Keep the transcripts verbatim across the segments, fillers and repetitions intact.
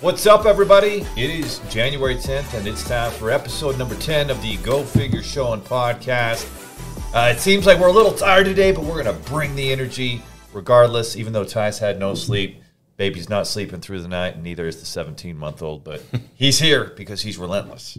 What's up, everybody? It is January tenth, and it's time for episode number ten of the Go Figure Show and Podcast. Uh, it seems like we're a little tired today, but we're going to bring the energy regardless, even though Ty's had no sleep. Baby's not sleeping through the night, and neither is the seventeen-month-old, but he's here because he's relentless.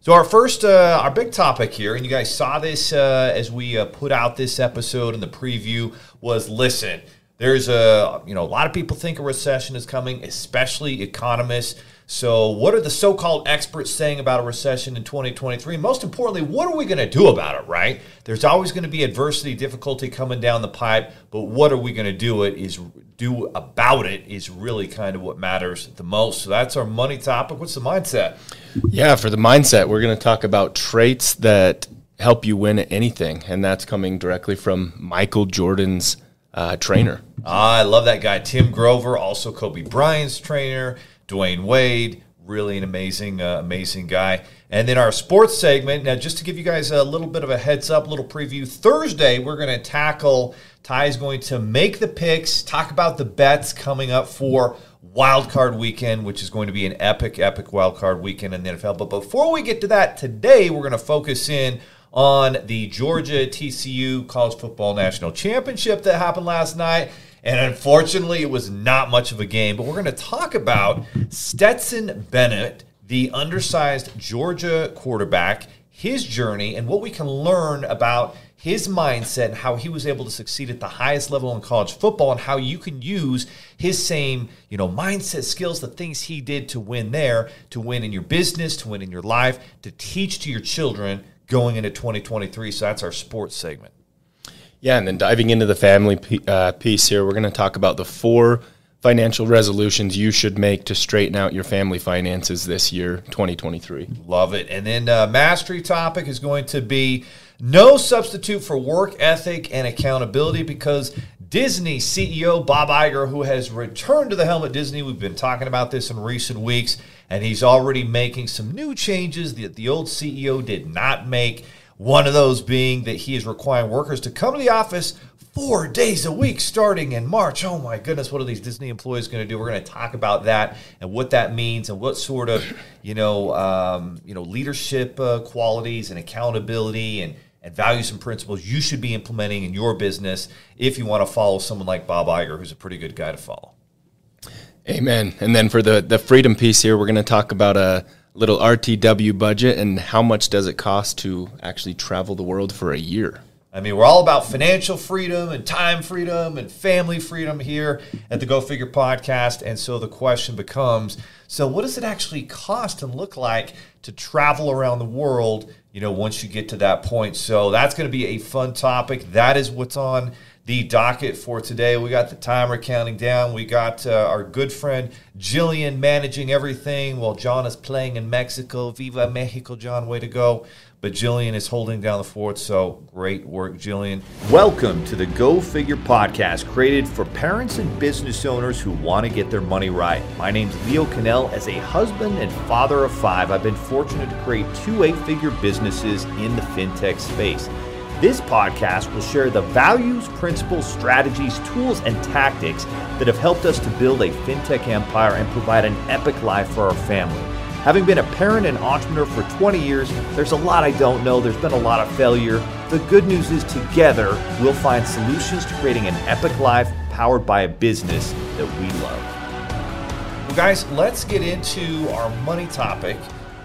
So our first, uh, our big topic here, and you guys saw this uh, as we uh, put out this episode in the preview, was listen. There's a, you know, a lot of people think a recession is coming, especially economists. So what are the so-called experts saying about a recession in twenty twenty-three? Most importantly, what are we going to do about it, right? There's always going to be adversity, difficulty coming down the pipe, but what are we going to do it is do about it is really kind of what matters the most. So that's our money topic. What's the mindset? Yeah, for the mindset, we're going to talk about traits that help you win at anything, and that's coming directly from Michael Jordan's Uh, trainer. I love that guy. Tim Grover, also Kobe Bryant's trainer, Dwayne Wade, really an amazing, uh, amazing guy. And then our sports segment. Now, just to give you guys a little bit of a heads up, little preview, Thursday, we're going to tackle, Ty's going to make the picks, talk about the bets coming up for Wild Card Weekend, which is going to be an epic, epic Wild Card Weekend in the N F L. But before we get to that, today we're going to focus in on the Georgia T C U College Football National Championship that happened last night. And unfortunately, it was not much of a game. But we're going to talk about Stetson Bennett, the undersized Georgia quarterback, his journey, and what we can learn about his mindset and how he was able to succeed at the highest level in college football and how you can use his same, you know, mindset skills, the things he did to win there, to win in your business, to win in your life, to teach to your children going into twenty twenty-three, so that's our sports segment. Yeah, and then diving into the family p- uh, piece here, we're going to talk about the four financial resolutions you should make to straighten out your family finances this year, twenty twenty-three. Love it. And then uh, mastery topic is going to be no substitute for work ethic and accountability, because Disney C E O Bob Iger, who has returned to the helm at Disney, we've been talking about this in recent weeks, and he's already making some new changes that the old C E O did not make, one of those being that he is requiring workers to come to the office four days a week starting in March. Oh, my goodness, what are these Disney employees going to do? We're going to talk about that and what that means and what sort of, you know, um, you know, leadership uh, qualities and accountability and and values and principles you should be implementing in your business if you want to follow someone like Bob Iger, who's a pretty good guy to follow. Amen. And then for the, the freedom piece here, we're going to talk about a little R T W budget and how much does it cost to actually travel the world for a year. I mean, we're all about financial freedom and time freedom and family freedom here at the Go Figure Podcast. And so the question becomes, so what does it actually cost and look like to travel around the world, you know, once you get to that point? So that's going to be a fun topic. That is what's on the docket for today. We got the timer counting down. We got uh, our good friend Jillian managing everything while John is playing in Mexico. Viva Mexico, John, way to go. But Jillian is holding down the fort, so great work, Jillian. Welcome to the Go Figure Podcast, created for parents and business owners who want to get their money right. My name's Leo Cannell. As a husband and father of five, I've been fortunate to create two eight-figure businesses in the fintech space. This podcast will share the values, principles, strategies, tools, and tactics that have helped us to build a fintech empire and provide an epic life for our family. Having been a parent and entrepreneur for twenty years, there's a lot I don't know. There's been a lot of failure. The good news is together, we'll find solutions to creating an epic life powered by a business that we love. Well, guys, let's get into our money topic.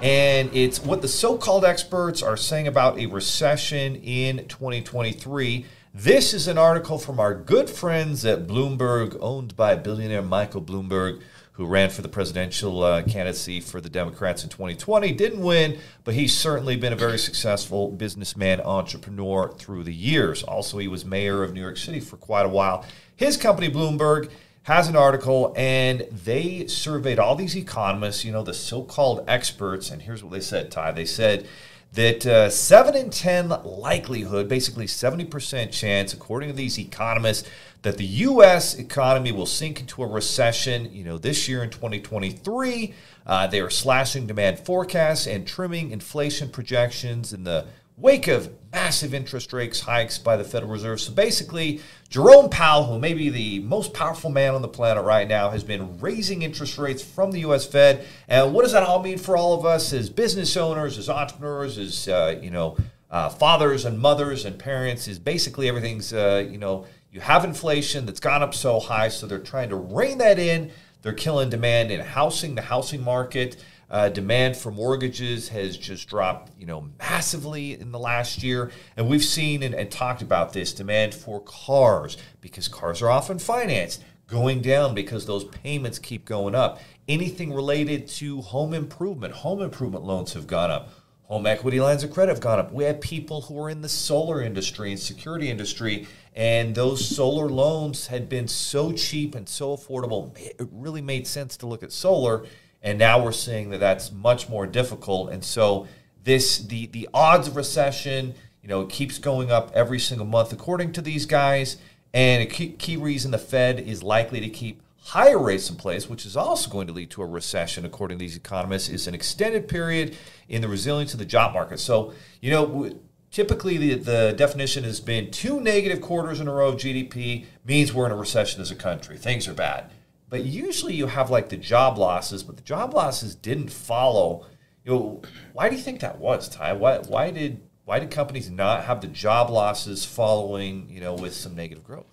And it's what the so-called experts are saying about a recession in twenty twenty-three. This is an article from our good friends at Bloomberg, owned by billionaire Michael Bloomberg, who ran for the presidential uh, candidacy for the Democrats in twenty twenty. Didn't win, but he's certainly been a very successful businessman, entrepreneur through the years. Also, he was mayor of New York City for quite a while. His company, Bloomberg, has an article, and they surveyed all these economists, you know, the so-called experts, and here's what they said, Ty. They said that uh, seven in ten likelihood, basically seventy percent chance, according to these economists, that the U S economy will sink into a recession, you know, this year in twenty twenty-three. Uh, they are slashing demand forecasts and trimming inflation projections in the wake of massive interest rates hikes by the Federal Reserve. So basically, Jerome Powell, who may be the most powerful man on the planet right now, has been raising interest rates from the U S. Fed. And what does that all mean for all of us as business owners, as entrepreneurs, as uh, you know, uh, fathers and mothers and parents? Is basically everything's uh, you know, you have inflation that's gone up so high, so they're trying to rein that in. They're killing demand in housing, the housing market. Uh, demand for mortgages has just dropped, you know, massively in the last year. And we've seen and, and talked about this demand for cars, because cars are often financed, going down because those payments keep going up. Anything related to home improvement, home improvement loans have gone up. Home equity lines of credit have gone up. We have people who are in the solar industry and security industry, and those solar loans had been so cheap and so affordable. It really made sense to look at solar. And now we're seeing that that's much more difficult. And so this the the odds of recession, you know, it keeps going up every single month, according to these guys. And a key, key reason the Fed is likely to keep higher rates in place, which is also going to lead to a recession, according to these economists, is an extended period in the resilience of the job market. So, you know, typically the, the definition has been two negative quarters in a row of G D P means we're in a recession as a country. Things are bad. But usually you have like the job losses, but the job losses didn't follow. You know, why do you think that was, Ty? Why, why did why did companies not have the job losses following, you know, with some negative growth?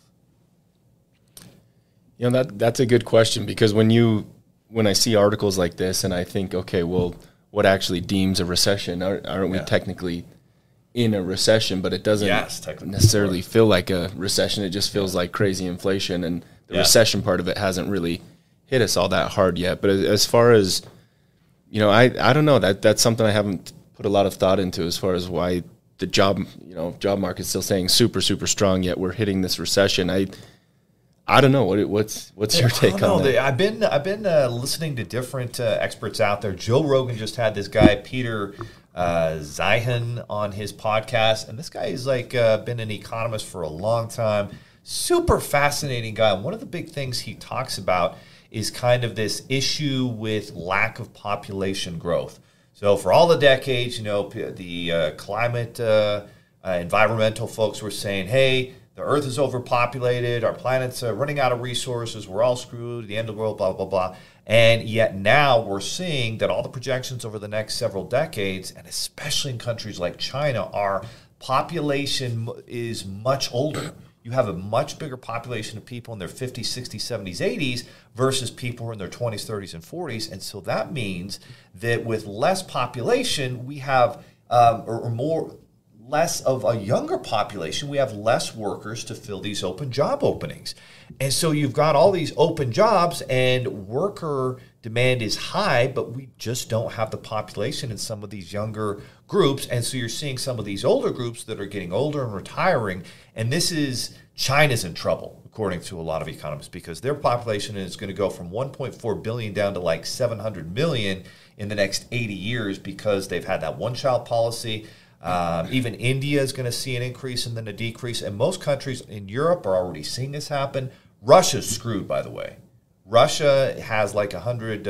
You know, that that's a good question, because when you when I see articles like this and I think, okay, well, what actually deems a recession? Aren't, aren't we yeah. technically in a recession? But it doesn't yes, necessarily feel like a recession. It just feels yeah. like crazy inflation, and the yeah. recession part of it hasn't really hit us all that hard yet. But as far as, you know, I, I don't know, that that's something I haven't put a lot of thought into, as far as why the job, you know, job market's still staying super, super strong, yet we're hitting this recession. I I don't know. What What's what's your take on that? I've been, I've been uh, listening to different uh, experts out there. Joe Rogan just had this guy, Peter uh, Zihan, on his podcast. And this guy is like uh, been an economist for a long time. Super fascinating guy. One of the big things he talks about is kind of this issue with lack of population growth. So for all the decades, you know, the uh, climate uh, uh, environmental folks were saying, hey, the earth is overpopulated, our planet's uh, running out of resources, we're all screwed, the end of the world, blah, blah, blah. And yet now we're seeing that all the projections over the next several decades, and especially in countries like China, our population is much older. You have a much bigger population of people in their fifties, sixties, seventies, eighties versus people who are in their twenties, thirties, and forties. And so that means that with less population, we have um, or, or more less of a younger population. We have less workers to fill these open job openings. And so you've got all these open jobs, and worker demand is high, but we just don't have the population in some of these younger groups. And so you're seeing some of these older groups that are getting older and retiring. And this is China's in trouble, according to a lot of economists, because their population is going to go from one point four billion down to like seven hundred million in the next eighty years, because they've had that one child policy. Um, even India is going to see an increase and then a decrease. And most countries in Europe are already seeing this happen. Russia's screwed, by the way. Russia has like one hundred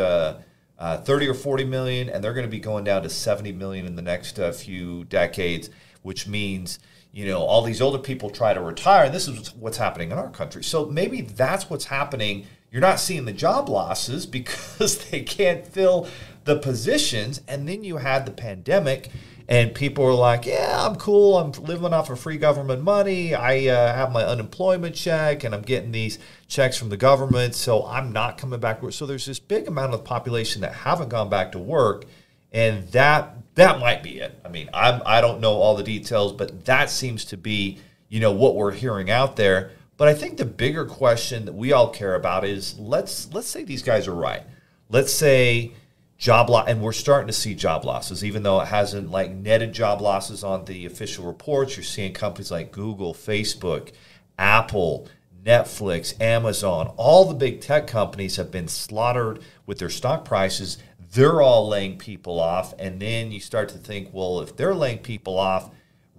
thirty or forty million, and they're going to be going down to seventy million in the next uh, few decades, which means, you know, all these older people try to retire. And this is what's happening in our country. So maybe that's what's happening. You're not seeing the job losses because they can't fill the positions. And then you had the pandemic. And people are like, yeah, I'm cool. I'm living off of free government money. I uh, have my unemployment check, and I'm getting these checks from the government, so I'm not coming back to work. So there's this big amount of the population that haven't gone back to work, and that that might be it. I mean, I'm, I don't know all the details, but that seems to be, you know, what we're hearing out there. But I think the bigger question that we all care about is, let's let's say these guys are right. Let's say... Job loss, and we're starting to see job losses, even though it hasn't like netted job losses on the official reports. You're seeing companies like Google, Facebook, Apple, Netflix, Amazon, all the big tech companies have been slaughtered with their stock prices. They're all laying people off. And then you start to think, well, if they're laying people off,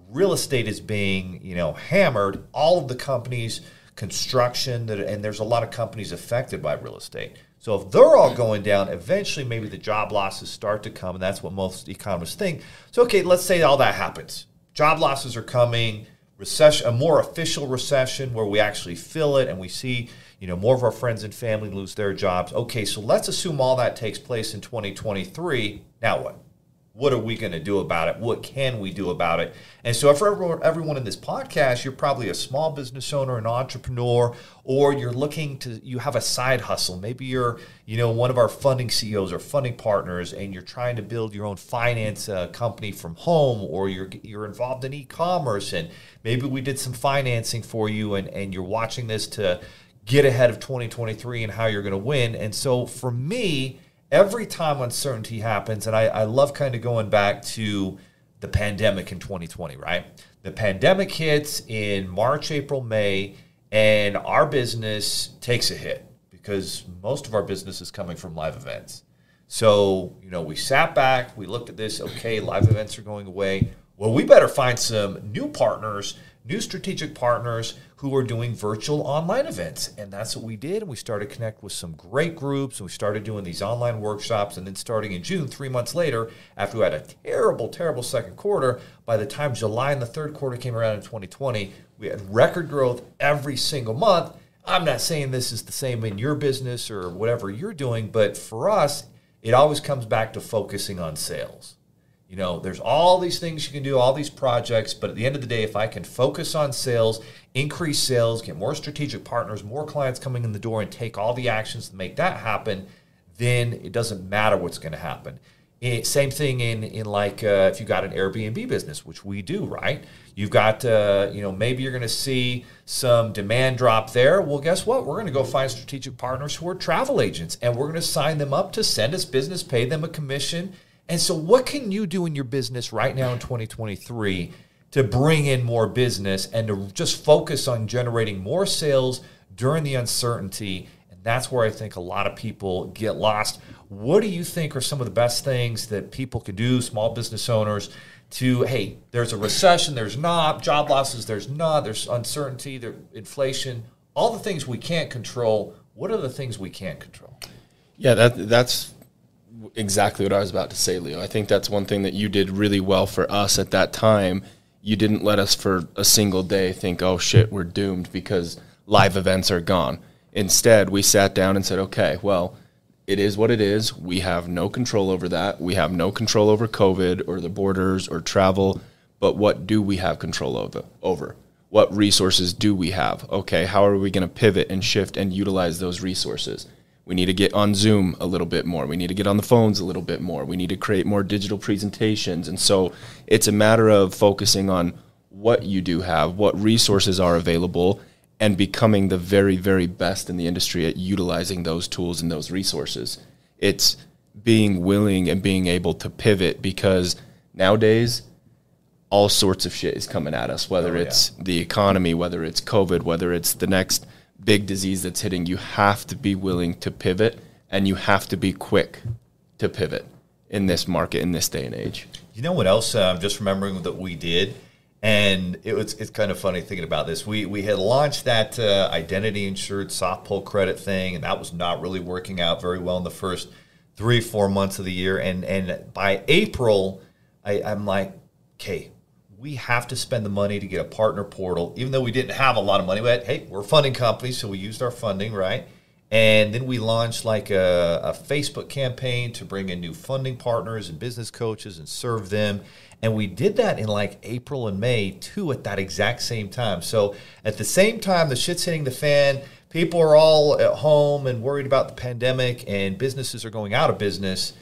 real estate is being, you know, hammered. All of the companies, construction, that, and there's a lot of companies affected by real estate. So if they're all going down, eventually maybe the job losses start to come, and that's what most economists think. So, okay, let's say all that happens. job losses are coming, recession, a more official recession where we actually feel it and we see, you know, more of our friends and family lose their jobs. Okay, so let's assume all that takes place in twenty twenty-three. Now what? What are we going to do about it? What can we do about it? And so for everyone in this podcast, you're probably a small business owner, an entrepreneur, or you're looking to, you have a side hustle. Maybe you're, you know, one of our funding C E Os or funding partners, and you're trying to build your own finance uh, company from home, or you're you're involved in e-commerce, and maybe we did some financing for you, and, and you're watching this to get ahead of twenty twenty-three and how you're going to win. And so for me, every time uncertainty happens, and I, I love kind of going back to the pandemic in twenty twenty, right? The pandemic hits in March, April, May, and our business takes a hit because most of our business is coming from live events. So, you know, we sat back, we looked at this, okay, live events are going away. Well, we better find some new partners, new strategic partners who are doing virtual online events. And that's what we did. And we started to connect with some great groups. And we started doing these online workshops. And then starting in June, three months later, after we had a terrible, terrible second quarter, by the time July and the third quarter came around in twenty twenty, we had record growth every single month. I'm not saying this is the same in your business or whatever you're doing, but for us, it always comes back to focusing on sales. You know, there's all these things you can do, all these projects, but at the end of the day, if I can focus on sales, increase sales, get more strategic partners, more clients coming in the door, and take all the actions to make that happen, then it doesn't matter what's going to happen. It, same thing in in like uh, if you got an Airbnb business, which we do, right? You've got, uh, you know, maybe you're going to see some demand drop there. Well, guess what? We're going to go find strategic partners who are travel agents, and we're going to sign them up to send us business, pay them a commission. And so what can you do in your business right now in twenty twenty-three to bring in more business and to just focus on generating more sales during the uncertainty? And that's where I think a lot of people get lost. What do you think are some of the best things that people can do, small business owners, to, hey, there's a recession, there's not, job losses, there's not, there's uncertainty, there's inflation, all the things we can't control. What are the things we can control? Yeah, that, that's... exactly what I was about to say, Leo. I think that's one thing that you did really well for us at that time. You didn't let us for a single day think, oh, shit, we're doomed because live events are gone. Instead, we sat down and said, okay, well, it is what it is. We have no control over that. We have no control over COVID or the borders or travel. But what do we have control over? Over? What resources do we have? Okay, how are we going to pivot and shift and utilize those resources? We need to get on Zoom a little bit more. We need to get on the phones a little bit more. We need to create more digital presentations. And so it's a matter of focusing on what you do have, what resources are available, and becoming the very, very best in the industry at utilizing those tools and those resources. It's being willing and being able to pivot, because nowadays all sorts of shit is coming at us, whether oh, yeah. it's the economy, whether it's COVID, whether it's the next big disease that's hitting. You have to be willing to pivot, and you have to be quick to pivot in this market, in this day and age. You know what else uh, I'm just remembering that we did, and it was, it's kind of funny thinking about this. We we had launched that uh, identity insured soft pull credit thing, and that was not really working out very well in the first three, four months of the year. And, and by April, I, I'm like, okay, we have to spend the money to get a partner portal, even though we didn't have a lot of money. We had, hey, we're a funding company, so we used our funding, right? And then we launched like a, a Facebook campaign to bring in new funding partners and business coaches and serve them. And we did that in like April and May, too, at that exact same time. So at the same time, the shit's hitting the fan. People are all at home and worried about the pandemic, and businesses are going out of business.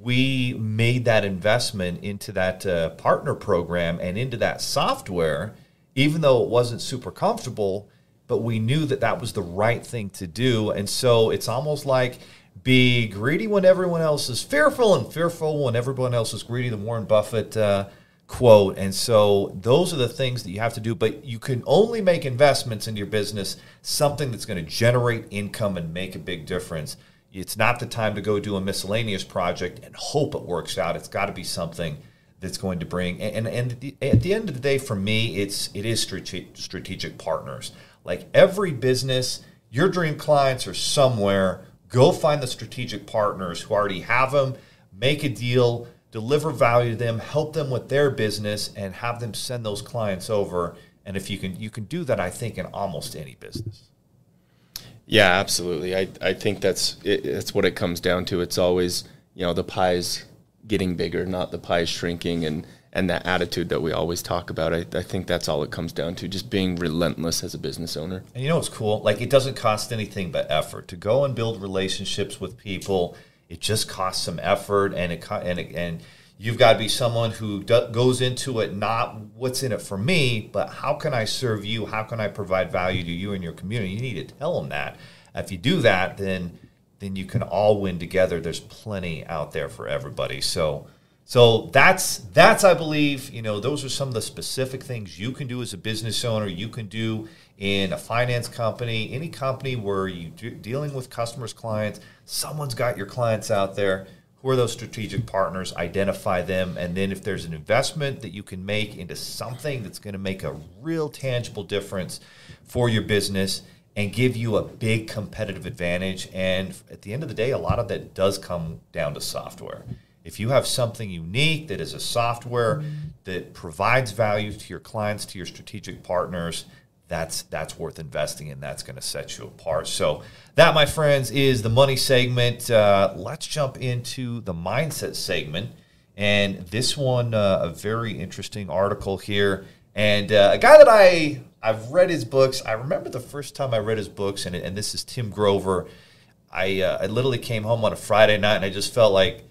We made that investment into that uh, partner program and into that software, even though it wasn't super comfortable, but we knew that that was the right thing to do. And so it's almost like be greedy when everyone else is fearful and fearful when everyone else is greedy, the Warren Buffett uh, quote. And so those are the things that you have to do, but you can only make investments into your business, something that's going to generate income and make a big difference. It's not the time to go do a miscellaneous project and hope it works out. It's got to be something that's going to bring. And, and at, the, at the end of the day, for me, it's it is strategic partners. Like every business, your dream clients are somewhere. Go find the strategic partners who already have them. Make a deal. deliver value to them, help them with their business, and have them send those clients over. And if you can, you can do that, I think, in almost any business. Yeah, absolutely. I, I think that's it, that's what it comes down to. It's always, you know, the pie's getting bigger, not the pie shrinking, and, and that attitude that we always talk about. I, I think that's all it comes down to, just being relentless as a business owner. And you know what's cool? Like, it doesn't cost anything but effort to go and build relationships with people. It just costs some effort, and it and it, and you've got to be someone who do, goes into it not what's in it for me, but how can I serve you? How can I provide value to you and your community? You need to tell them that. If you do that, then then you can all win together. There's plenty out there for everybody. So so that's that's I believe, you know, those are some of the specific things you can do as a business owner. You can do in a finance company, any company where you're do, dealing with customers, clients. Someone's got your clients out there. Who are those strategic partners? Identify them. And then if there's an investment that you can make into something that's going to make a real tangible difference for your business and give you a big competitive advantage. And at the end of the day, a lot of that does come down to software. If you have something unique that is a software that provides value to your clients, to your strategic partners, That's that's worth investing in. That's going to set you apart. So that, my friends, is the money segment. Uh, let's jump into the mindset segment. And this one, uh, a very interesting article here. And uh, a guy that I, I've read his books. I remember the first time I read his books, and, and this is Tim Grover. I, uh, I literally came home on a Friday night, and I just felt like,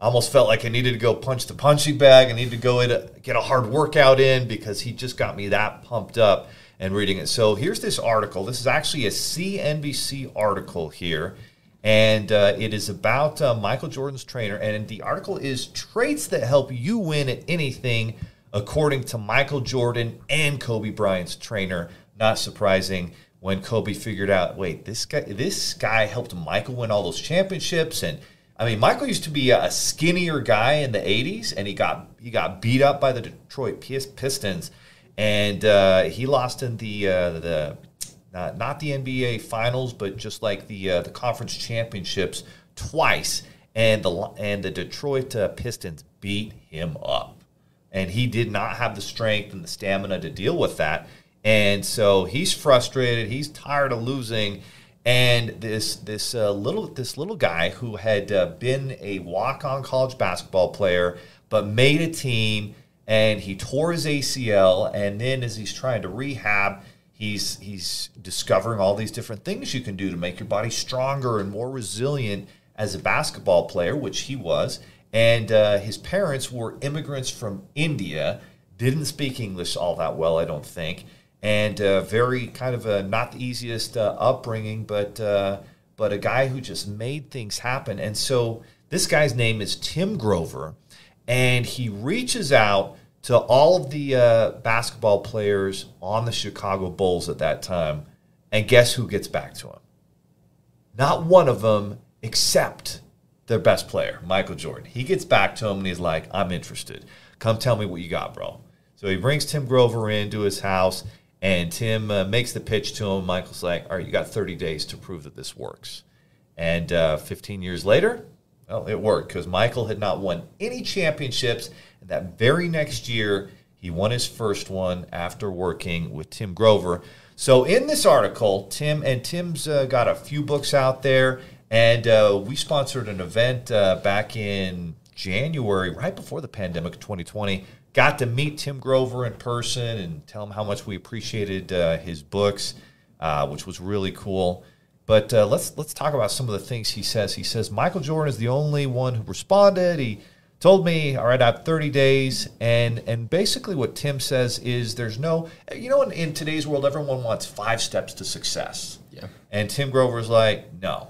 I almost felt like I needed to go punch the punching bag. I needed to go in a, get a hard workout in because he just got me that pumped up. And reading it. So here's this article. This is actually a C N B C article here. And uh, it is about uh, Michael Jordan's trainer. And the article is traits that help you win at anything, according to Michael Jordan and Kobe Bryant's trainer. Not surprising when Kobe figured out, wait, this guy, this guy helped Michael win all those championships. And I mean, Michael used to be a skinnier guy in the eighties, and he got he got beat up by the Detroit Pistons. And uh, he lost in the uh, the not, not the N B A Finals, but just like the uh, the conference championships twice. And the and the Detroit uh, Pistons beat him up, and he did not have the strength and the stamina to deal with that. And so he's frustrated. He's tired of losing. And this this uh, little this little guy who had uh, been a walk-on college basketball player, but made a team. And he tore his A C L, and then as he's trying to rehab, he's he's discovering all these different things you can do to make your body stronger and more resilient as a basketball player, which he was. And uh, his parents were immigrants from India, didn't speak English all that well, I don't think, and uh, very kind of a, not the easiest uh, upbringing, but uh, but a guy who just made things happen. And so this guy's name is Tim Grover, and he reaches out to all of the uh, basketball players on the Chicago Bulls at that time. And guess who gets back to him? Not one of them except their best player, Michael Jordan. He gets back to him, and he's like, I'm interested. Come tell me what you got, bro. So he brings Tim Grover into his house, and Tim uh, makes the pitch to him. Michael's like, all right, you got thirty days to prove that this works. And uh, fifteen years later, well, it worked because Michael had not won any championships. And that very next year, he won his first one after working with Tim Grover. So in this article, Tim and Tim's uh, got a few books out there. And uh, we sponsored an event uh, back in January, right before the pandemic of twenty twenty. Got to meet Tim Grover in person and tell him how much we appreciated uh, his books, uh, which was really cool. But uh, let's let's talk about some of the things he says. He says, Michael Jordan is the only one who responded. He told me, all right, I have thirty days. And and basically what Tim says is there's no, you know, in, in today's world, everyone wants five steps to success. Yeah. And Tim Grover's like, no,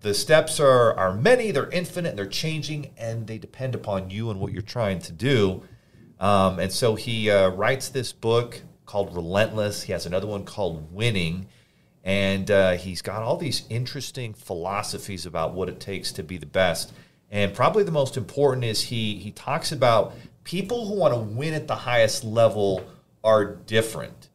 the steps are, are many, they're infinite, they're changing, and they depend upon you and what you're trying to do. Um, and so he uh, writes this book called Relentless. He has another one called Winning. And uh, he's got all these interesting philosophies about what it takes to be the best. And probably the most important is he he talks about people who want to win at the highest level are different.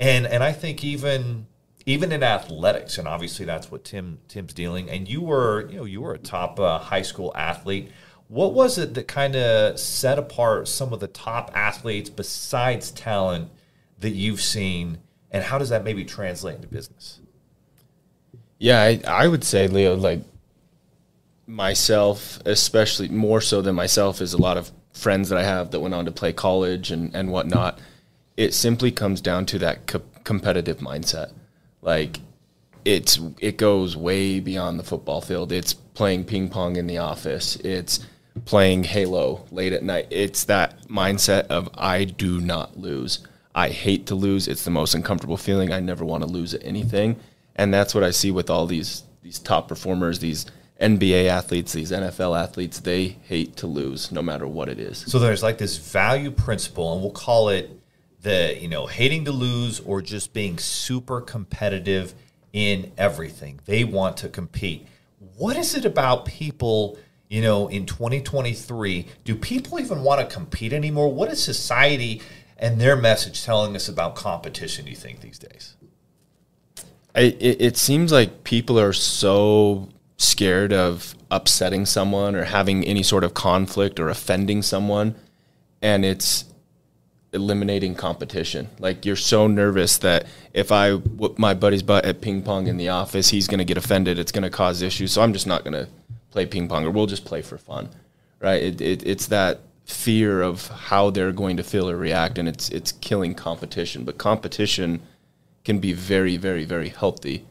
And and I think even even in athletics, and obviously that's what Tim Tim's dealing. And you were you know you were a top uh, high school athlete. What was it that kind of set apart some of the top athletes besides talent that you've seen, and how does that maybe translate into business? Yeah, I, I would say, Leo, like myself, especially more so than myself, is a lot of friends that I have that went on to play college and, and whatnot. It simply comes down to that co- competitive mindset. Like it's it goes way beyond the football field. It's playing ping pong in the office. It's playing Halo late at night. It's that mindset of I do not lose. I hate to lose. It's the most uncomfortable feeling. I never want to lose at anything. And that's what I see with all these these top performers, these N B A athletes, these N F L athletes. They hate to lose no matter what it is. So there's like this value principle, and we'll call it the, you know, hating to lose or just being super competitive in everything. They want to compete. What is it about people, you know, in twenty twenty-three, do people even want to compete anymore? What is society and their message telling us about competition, you think, these days? I, it, it seems like people are so scared of upsetting someone or having any sort of conflict or offending someone, and it's eliminating competition. Like you're so nervous that if I whoop my buddy's butt at ping pong in the office, he's going to get offended. It's going to cause issues. So I'm just not going to play ping pong, or we'll just play for fun, right? It, it, it's that fear of how they're going to feel or react, and it's it's killing competition. But competition can be very, very, very healthy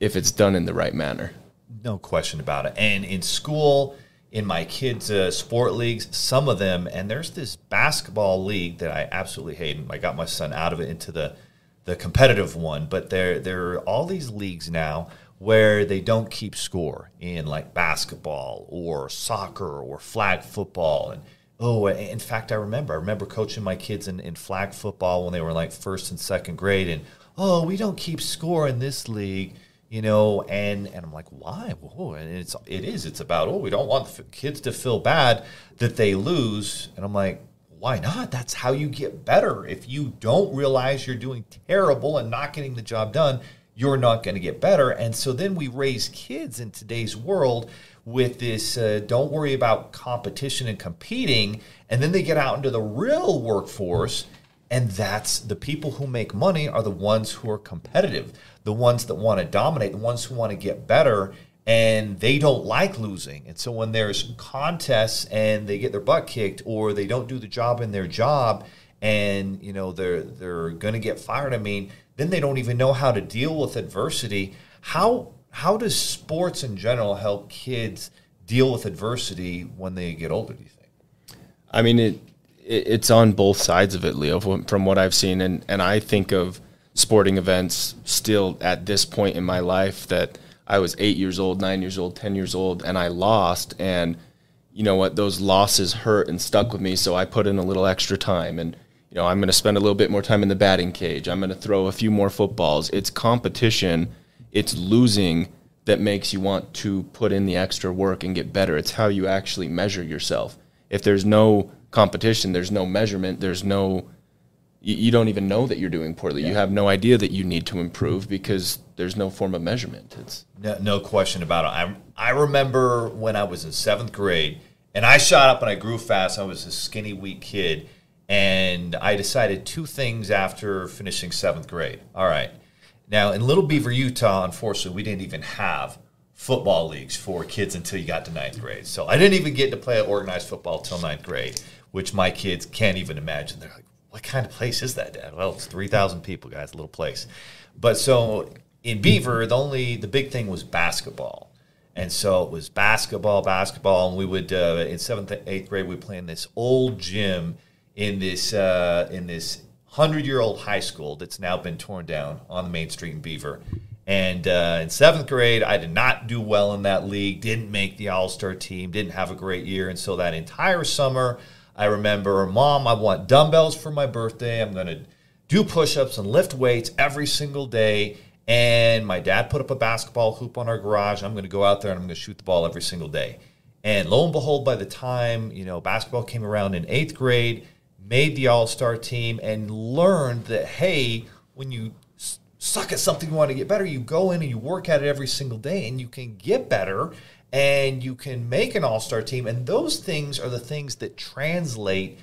if it's done in the right manner. No question about it. And in school, in my kids' uh, sport leagues, some of them, and there's this basketball league that I absolutely hate, and I got my son out of it into the, the competitive one, but there, there are all these leagues now where they don't keep score in like basketball or soccer or flag football. And oh, in fact, I remember, I remember coaching my kids in, in flag football when they were like first and second grade, and oh, we don't keep score in this league, you know, and, and I'm like, why? Whoa. And it's, it is, it's about, oh, we don't want the kids to feel bad that they lose. And I'm like, why not? That's how you get better. If you don't realize you're doing terrible and not getting the job done, you're not going to get better. And so then we raise kids in today's world with this, uh, don't worry about competition and competing. And then they get out into the real workforce, and that's the people who make money are the ones who are competitive, the ones that want to dominate, the ones who want to get better, and they don't like losing. And so when there's contests and they get their butt kicked or they don't do the job in their job and, you know, they're they're going to get fired, I mean, then they don't even know how to deal with adversity. How how does sports in general help kids deal with adversity when they get older, do you think? I mean, it... It's on both sides of it, Leo, from what I've seen. And, and I think of sporting events still at this point in my life that I was eight years old, nine years old, ten years old, and I lost. And you know what? Those losses hurt and stuck with me, so I put in a little extra time. And you know, I'm going to spend a little bit more time in the batting cage. I'm going to throw a few more footballs. It's competition. It's losing that makes you want to put in the extra work and get better. It's how you actually measure yourself. If there's no competition, there's no measurement, there's no, you, you don't even know that you're doing poorly. Yeah. You have no idea that you need to improve because there's no form of measurement. It's no, no question about it. I I remember when I was in seventh grade and I shot up and I grew fast. I was a skinny, weak kid, and I decided two things after finishing seventh grade. All right. Now, in Little Beaver, Utah, unfortunately, we didn't even have football leagues for kids until you got to ninth grade. So I didn't even get to play organized football till ninth grade, which my kids can't even imagine. They're like, what kind of place is that, Dad? Well, it's three thousand people, guys, a little place. But so in Beaver, the only the big thing was basketball. And so it was basketball, basketball. And we would, uh, in seventh and eighth grade, we'd play in this old gym in this uh, in this hundred-year-old high school that's now been torn down on the main street in Beaver. And uh, in seventh grade, I did not do well in that league, didn't make the All-Star team, didn't have a great year. And so that entire summer, I remember, Mom, I want dumbbells for my birthday. I'm going to do push-ups and lift weights every single day. And my dad put up a basketball hoop on our garage. I'm going to go out there and I'm going to shoot the ball every single day. And lo and behold, by the time, you know, basketball came around in eighth grade, made the All-Star team, and learned that, hey, when you suck at something you want to get better, you go in and you work at it every single day and you can get better. and you can make an all-star team. And those things are the things that translate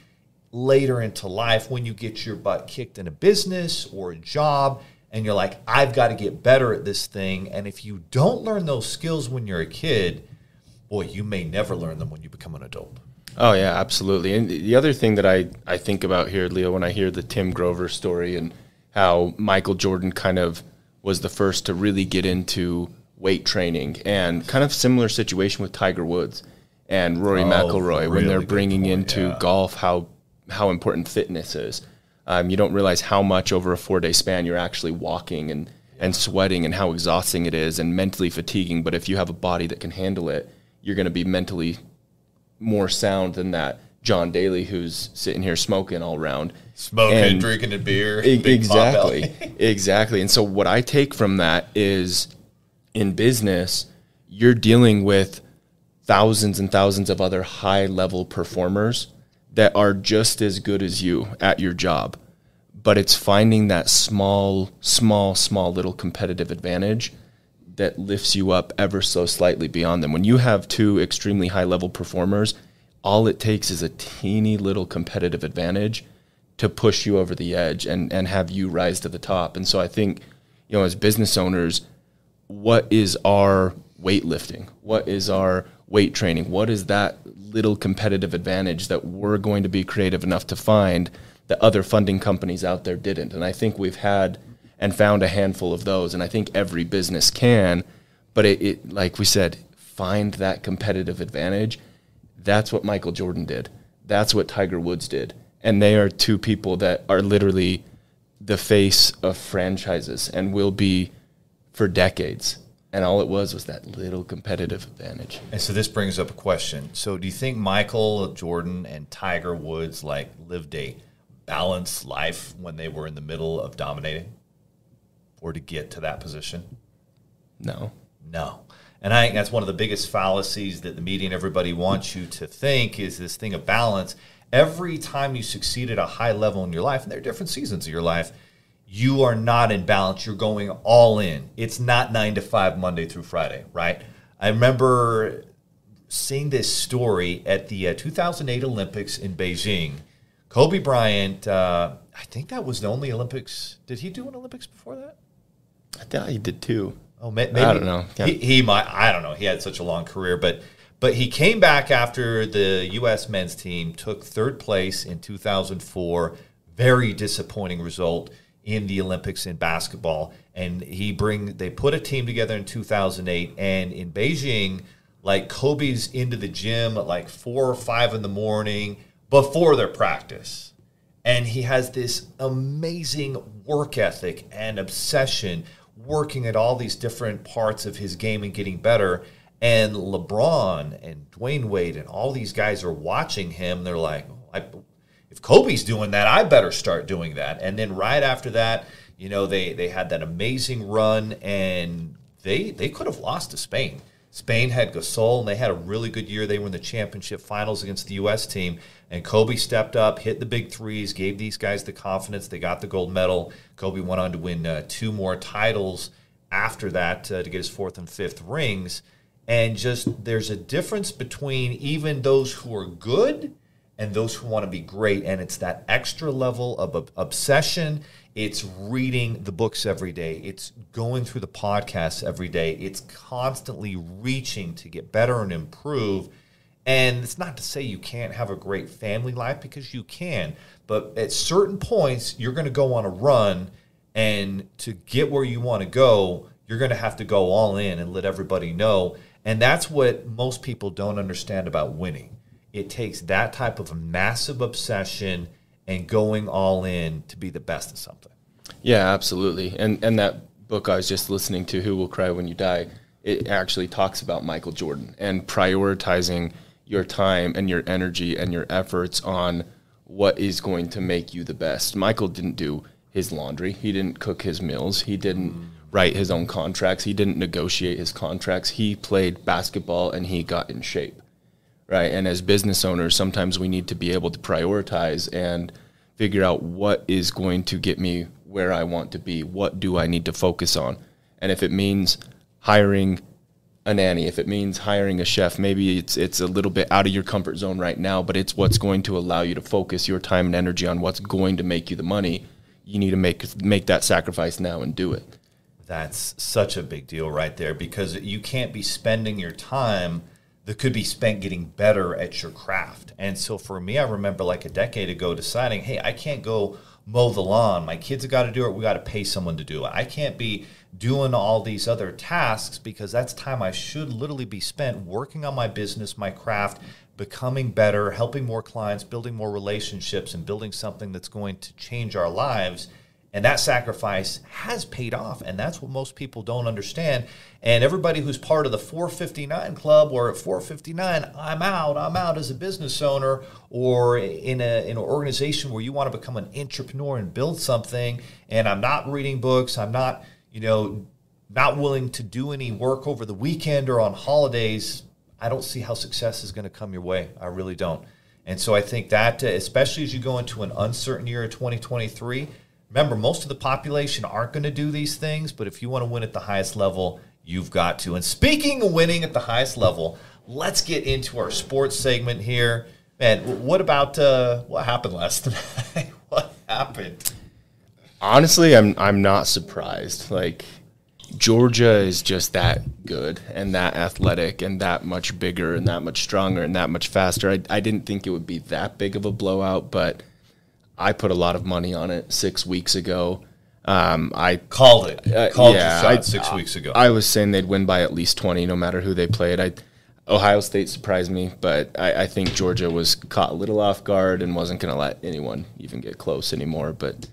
later into life when you get your butt kicked in a business or a job and you're like, I've got to get better at this thing. And if you don't learn those skills when you're a kid, boy, you may never learn them when you become an adult. Oh, yeah, absolutely. And the other thing that I, I think about here, Leo, when I hear the Tim Grover story and how Michael Jordan kind of was the first to really get into weight training, and kind of similar situation with Tiger Woods and Rory oh, McIlroy really when they're bringing point, into yeah. golf how how important fitness is. Um, you don't realize how much over a four-day span you're actually walking and, yeah. and sweating and how exhausting it is and mentally fatiguing. But if you have a body that can handle it, you're going to be mentally more sound than that John Daly who's sitting here smoking all around. Smoking, and drinking a beer. E- exactly. exactly. And so what I take from that is in business, you're dealing with thousands and thousands of other high-level performers that are just as good as you at your job. But it's finding that small, small, small little competitive advantage that lifts you up ever so slightly beyond them. When you have two extremely high-level performers, all it takes is a teeny little competitive advantage to push you over the edge and, and have you rise to the top. And so I think, you know, as business owners, what is our weightlifting? What is our weight training? What is that little competitive advantage that we're going to be creative enough to find that other funding companies out there didn't? And I think we've had and found a handful of those. And I think every business can, but it, it like we said, find that competitive advantage. That's what Michael Jordan did. That's what Tiger Woods did. And they are two people that are literally the face of franchises and will be for decades. And all it was was that little competitive advantage. And so this brings up a question. So do you think Michael Jordan and Tiger Woods like lived a balanced life when they were in the middle of dominating or to get to that position? No. No. And I think that's one of the biggest fallacies that the media and everybody wants you to think is this thing of balance. Every time you succeed at a high level in your life, and there are different seasons of your life, you are not in balance. You're going all in. It's not nine to five Monday through Friday, right? I remember seeing this story at the uh, two thousand eight Olympics in Beijing. Kobe Bryant, uh, I think that was the only Olympics. Did he do an Olympics before that? I thought he did two. Oh, maybe. I don't know. Yeah. He, he might. I don't know. He had such a long career, but but he came back after the U S men's team took third place in two thousand four. Very disappointing result in the Olympics in basketball. And he bring they put a team together in two thousand eight, and in Beijing, like Kobe's into the gym at like four or five in the morning before their practice, and he has this amazing work ethic and obsession, working at all these different parts of his game and getting better. And LeBron and Dwayne Wade and all these guys are watching him. They're like, I, if Kobe's doing that, I better start doing that. And then right after that, you know, they, they had that amazing run, and they they could have lost to Spain. Spain had Gasol, and they had a really good year. They were in the championship finals against the U S team, and Kobe stepped up, hit the big threes, gave these guys the confidence. They got the gold medal. Kobe went on to win uh, two more titles after that uh, to get his fourth and fifth rings. And just there's a difference between even those who are good and those who want to be great, and it's that extra level of ob- obsession. It's reading the books every day. It's going through the podcasts every day. It's constantly reaching to get better and improve. And it's not to say you can't have a great family life, because you can. But at certain points, you're going to go on a run. And to get where you want to go, you're going to have to go all in and let everybody know. And that's what most people don't understand about winning. It takes that type of massive obsession and going all in to be the best at something. Yeah, absolutely. And and that book I was just listening to, Who Will Cry When You Die, it actually talks about Michael Jordan and prioritizing your time and your energy and your efforts on what is going to make you the best. Michael didn't do his laundry. He didn't cook his meals. He didn't mm. write his own contracts. He didn't negotiate his contracts. He played basketball and he got in shape. Right. And as business owners, sometimes we need to be able to prioritize and figure out what is going to get me where I want to be. What do I need to focus on? And if it means hiring a nanny, if it means hiring a chef, maybe it's it's a little bit out of your comfort zone right now, but it's what's going to allow you to focus your time and energy on what's going to make you the money. You need to make make that sacrifice now and do it. That's such a big deal right there, because you can't be spending your time that could be spent getting better at your craft. And so for me, I remember like a decade ago deciding, hey, I can't go mow the lawn. My kids have got to do it. We got to pay someone to do it. I can't be doing all these other tasks, because that's time I should literally be spent working on my business, my craft, becoming better, helping more clients, building more relationships, and building something that's going to change our lives. And that sacrifice has paid off, and that's what most people don't understand. And everybody who's part of the four fifty-nine club, or at four fifty-nine, I'm out, I'm out as a business owner, or in, a, in an organization where you want to become an entrepreneur and build something, and I'm not reading books, I'm not, you know, not willing to do any work over the weekend or on holidays, I don't see how success is going to come your way. I really don't. And so I think that, especially as you go into an uncertain year of twenty twenty-three, remember, most of the population aren't going to do these things, but if you want to win at the highest level, you've got to. And speaking of winning at the highest level, let's get into our sports segment here. Man, what about uh, what happened last night? What happened? Honestly, I'm I'm not surprised. Like, Georgia is just that good and that athletic and that much bigger and that much stronger and that much faster. I, I didn't think it would be that big of a blowout, but I put a lot of money on it six weeks ago. Um, I called it. Uh, called yeah, your shot I, six uh, weeks ago. I was saying they'd win by at least twenty, no matter who they played. I, Ohio State surprised me, but I, I think Georgia was caught a little off guard and wasn't going to let anyone even get close anymore. But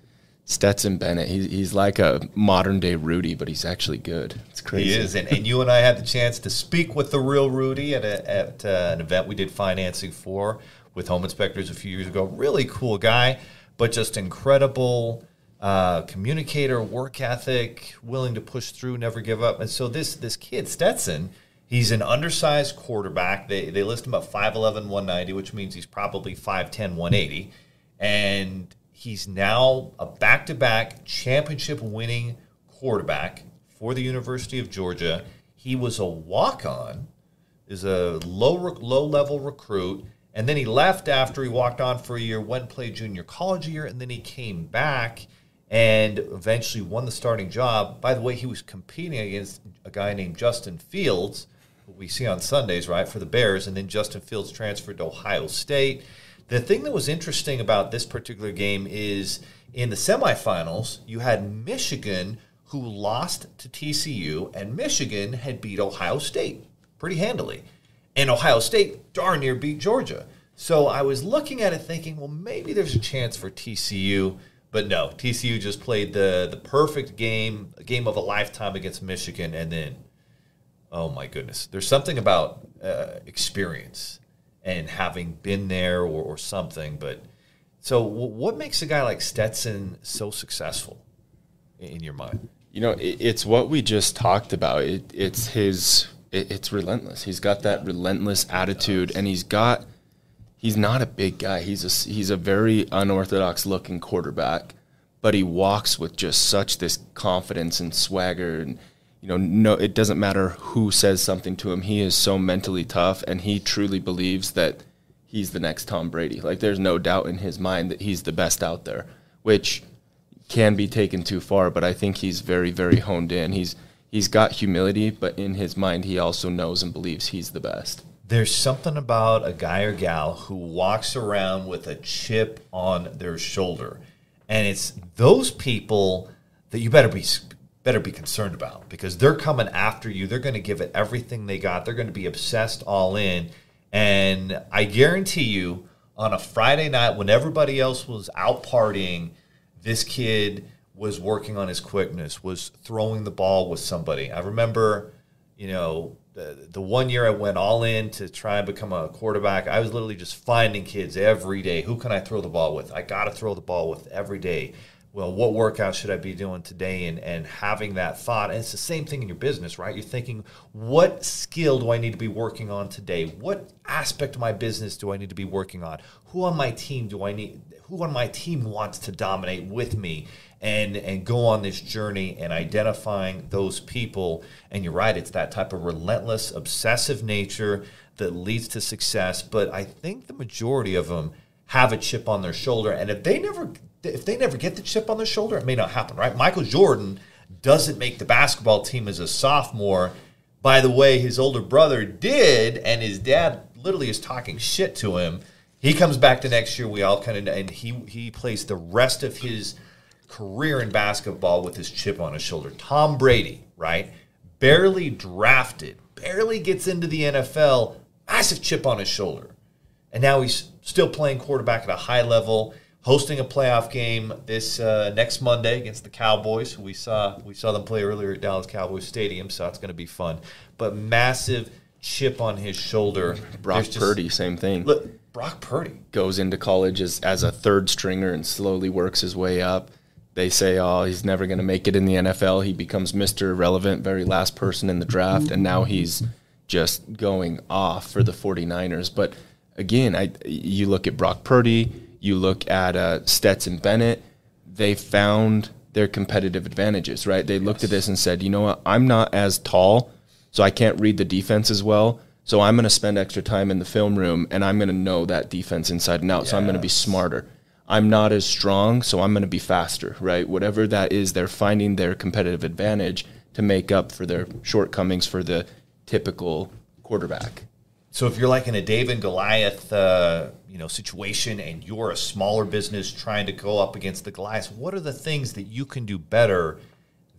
Stetson Bennett, he, he's like a modern-day Rudy, but he's actually good. It's crazy. He is, and, and you and I had the chance to speak with the real Rudy at, a, at uh, an event we did financing for with home inspectors a few years ago. Really cool guy, but just incredible uh, communicator, work ethic, willing to push through, never give up. And so this this kid, Stetson, he's an undersized quarterback. They they list him at five eleven, one ninety, which means he's probably five ten, one eighty. And he's now a back-to-back championship-winning quarterback for the University of Georgia. He was a walk-on, is a low low-level recruit. And then he left after he walked on for a year, went and played junior college a year, and then he came back and eventually won the starting job. By the way, he was competing against a guy named Justin Fields, who we see on Sundays, right, for the Bears, and then Justin Fields transferred to Ohio State. The thing that was interesting about this particular game is in the semifinals, you had Michigan who lost to T C U, and Michigan had beat Ohio State pretty handily. And Ohio State darn near beat Georgia. So I was looking at it thinking, well, maybe there's a chance for T C U. But no, T C U just played the, the perfect game, a game of a lifetime against Michigan. And then, oh, my goodness, there's something about uh, experience and having been there or, or something. But so what makes a guy like Stetson so successful in your mind? You know, it, it's what we just talked about. It, it's his... It's relentless. He's got that relentless attitude, and he's got he's not a big guy. He's a, he's a very unorthodox-looking quarterback, but he walks with just such this confidence and swagger. And, you know, no, it doesn't matter who says something to him. He is so mentally tough, and he truly believes that he's the next Tom Brady. Like, there's no doubt in his mind that he's the best out there, which can be taken too far, but I think he's very, very honed in. He's He's got humility, but in his mind, he also knows and believes he's the best. There's something about a guy or gal who walks around with a chip on their shoulder. And it's those people that you better be better be concerned about, because they're coming after you. They're going to give it everything they got. They're going to be obsessed, all in. And I guarantee you, on a Friday night when everybody else was out partying, this kid was working on his quickness, was throwing the ball with somebody. I remember, you know, the, the one year I went all in to try and become a quarterback, I was literally just finding kids every day. Who can I throw the ball with? I got to throw the ball with every day. well, what workout should I be doing today? And, and having that thought. And it's the same thing in your business, right? You're thinking, what skill do I need to be working on today? What aspect of my business do I need to be working on? Who on my team do I need, who on my team wants to dominate with me and, and go on this journey, and identifying those people. And you're right, it's that type of relentless, obsessive nature that leads to success. But I think the majority of them have a chip on their shoulder. And if they never... If they never get the chip on their shoulder, it may not happen, right? Michael Jordan doesn't make the basketball team as a sophomore. By the way, his older brother did, and his dad literally is talking shit to him. He comes back the next year. We all kind of, and he he plays the rest of his career in basketball with his chip on his shoulder. Tom Brady, right? Barely drafted, barely gets into the N F L, massive chip on his shoulder. And now he's still playing quarterback at a high level, hosting a playoff game this uh, next Monday against the Cowboys. We saw we saw them play earlier at Dallas Cowboys Stadium, so it's going to be fun. But massive chip on his shoulder. Brock just, Purdy, same thing. Look, Brock Purdy goes into college as, as a third stringer and slowly works his way up. They say, oh, he's never going to make it in the N F L. He becomes Mister Irrelevant, very last person in the draft, and now he's just going off for the forty-niners. But, again, I you look at Brock Purdy, you look at uh, Stetson Bennett, they found their competitive advantages, right? They looked yes. at this and said, you know what, I'm not as tall, so I can't read the defense as well, so I'm going to spend extra time in the film room, and I'm going to know that defense inside and out, yes. so I'm going to be smarter. I'm not as strong, so I'm going to be faster, right? Whatever that is, they're finding their competitive advantage to make up for their shortcomings for the typical quarterback. So if you're like in a Dave and Goliath, uh, you know, situation, and you're a smaller business trying to go up against the Goliaths, what are the things that you can do better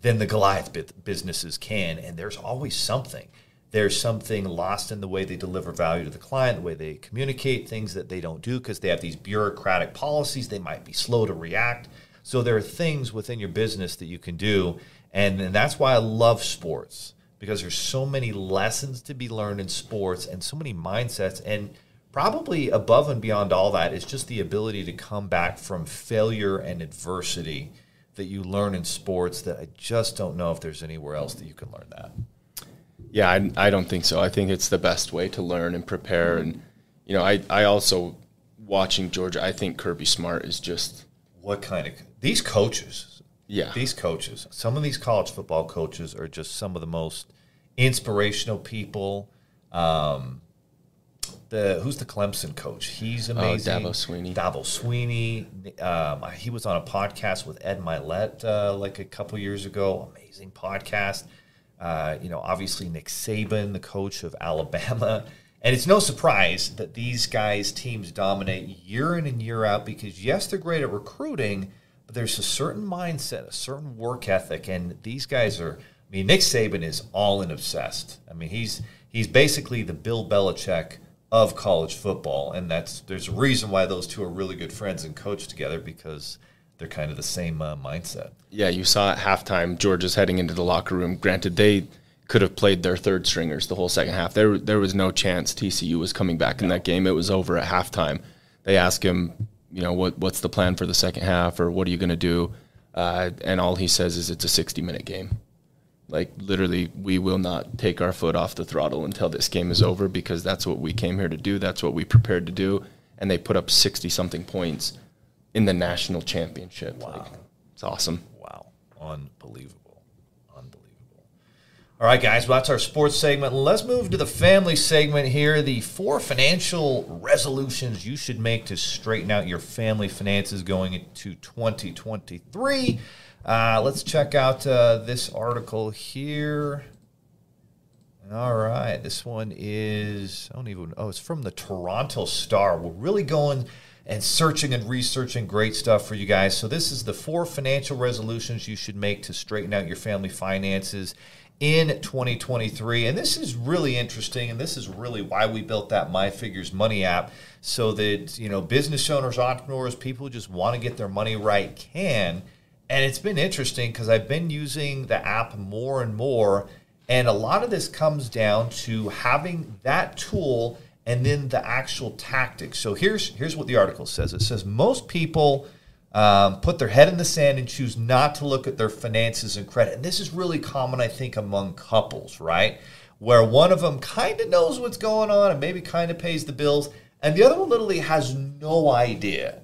than the Goliath b- businesses can? And there's always something. There's something lost in the way they deliver value to the client, the way they communicate, things that they don't do because they have these bureaucratic policies. They might be slow to react. So there are things within your business that you can do. And, and that's why I love sports, because there's so many lessons to be learned in sports and so many mindsets. And probably above and beyond all that is just the ability to come back from failure and adversity that you learn in sports, that I just don't know if there's anywhere else that you can learn that. Yeah, I, I don't think so. I think it's the best way to learn and prepare. And, you know, I, I also, watching Georgia, I think Kirby Smart is just... What kind of... These coaches... Yeah, these coaches, some of these college football coaches are just some of the most inspirational people. Um, the who's the Clemson coach? He's amazing. Oh, Dabo Sweeney. Dabo Sweeney. Um, he was on a podcast with Ed Milet uh, like a couple years ago. Amazing podcast. Uh, you know, obviously Nick Saban, the coach of Alabama. And it's no surprise that these guys' teams dominate year in and year out because, yes, they're great at recruiting, there's a certain mindset, a certain work ethic, and these guys are, I mean, Nick Saban is all in obsessed. I mean, he's he's basically the Bill Belichick of college football, and that's there's a reason why those two are really good friends and coach together, because they're kind of the same uh, mindset. Yeah, you saw at halftime, Georgia's heading into the locker room. Granted, they could have played their third stringers the whole second half. There, there was no chance T C U was coming back no. in that game. It was over at halftime. They asked him, you know, what what's the plan for the second half, or what are you going to do? Uh, and all he says is it's a sixty-minute game. Like, literally, we will not take our foot off the throttle until this game is over, because that's what we came here to do. That's what we prepared to do. And they put up sixty-something points in the national championship. Wow. Like, it's awesome. Wow. Unbelievable. Unbelievable. All right, guys, well, that's our sports segment. Let's move to the family segment here. The four financial resolutions you should make to straighten out your family finances going into twenty twenty-three. Uh, let's check out uh, this article here. All right, this one is, I don't even, oh, it's from the Toronto Star. We're really going and searching and researching great stuff for you guys. So this is the four financial resolutions you should make to straighten out your family finances in twenty twenty-three, and this is really interesting, and this is really why we built that My Figures Money app, so that, you know, business owners, entrepreneurs, people who just want to get their money right can. And it's been interesting because I've been using the app more and more, and a lot of this comes down to having that tool and then the actual tactics. So here's here's what the article says. It says most people um, put their head in the sand and choose not to look at their finances and credit. And this is really common, I think, among couples, right? Where one of them kind of knows what's going on and maybe kind of pays the bills, and the other one literally has no idea.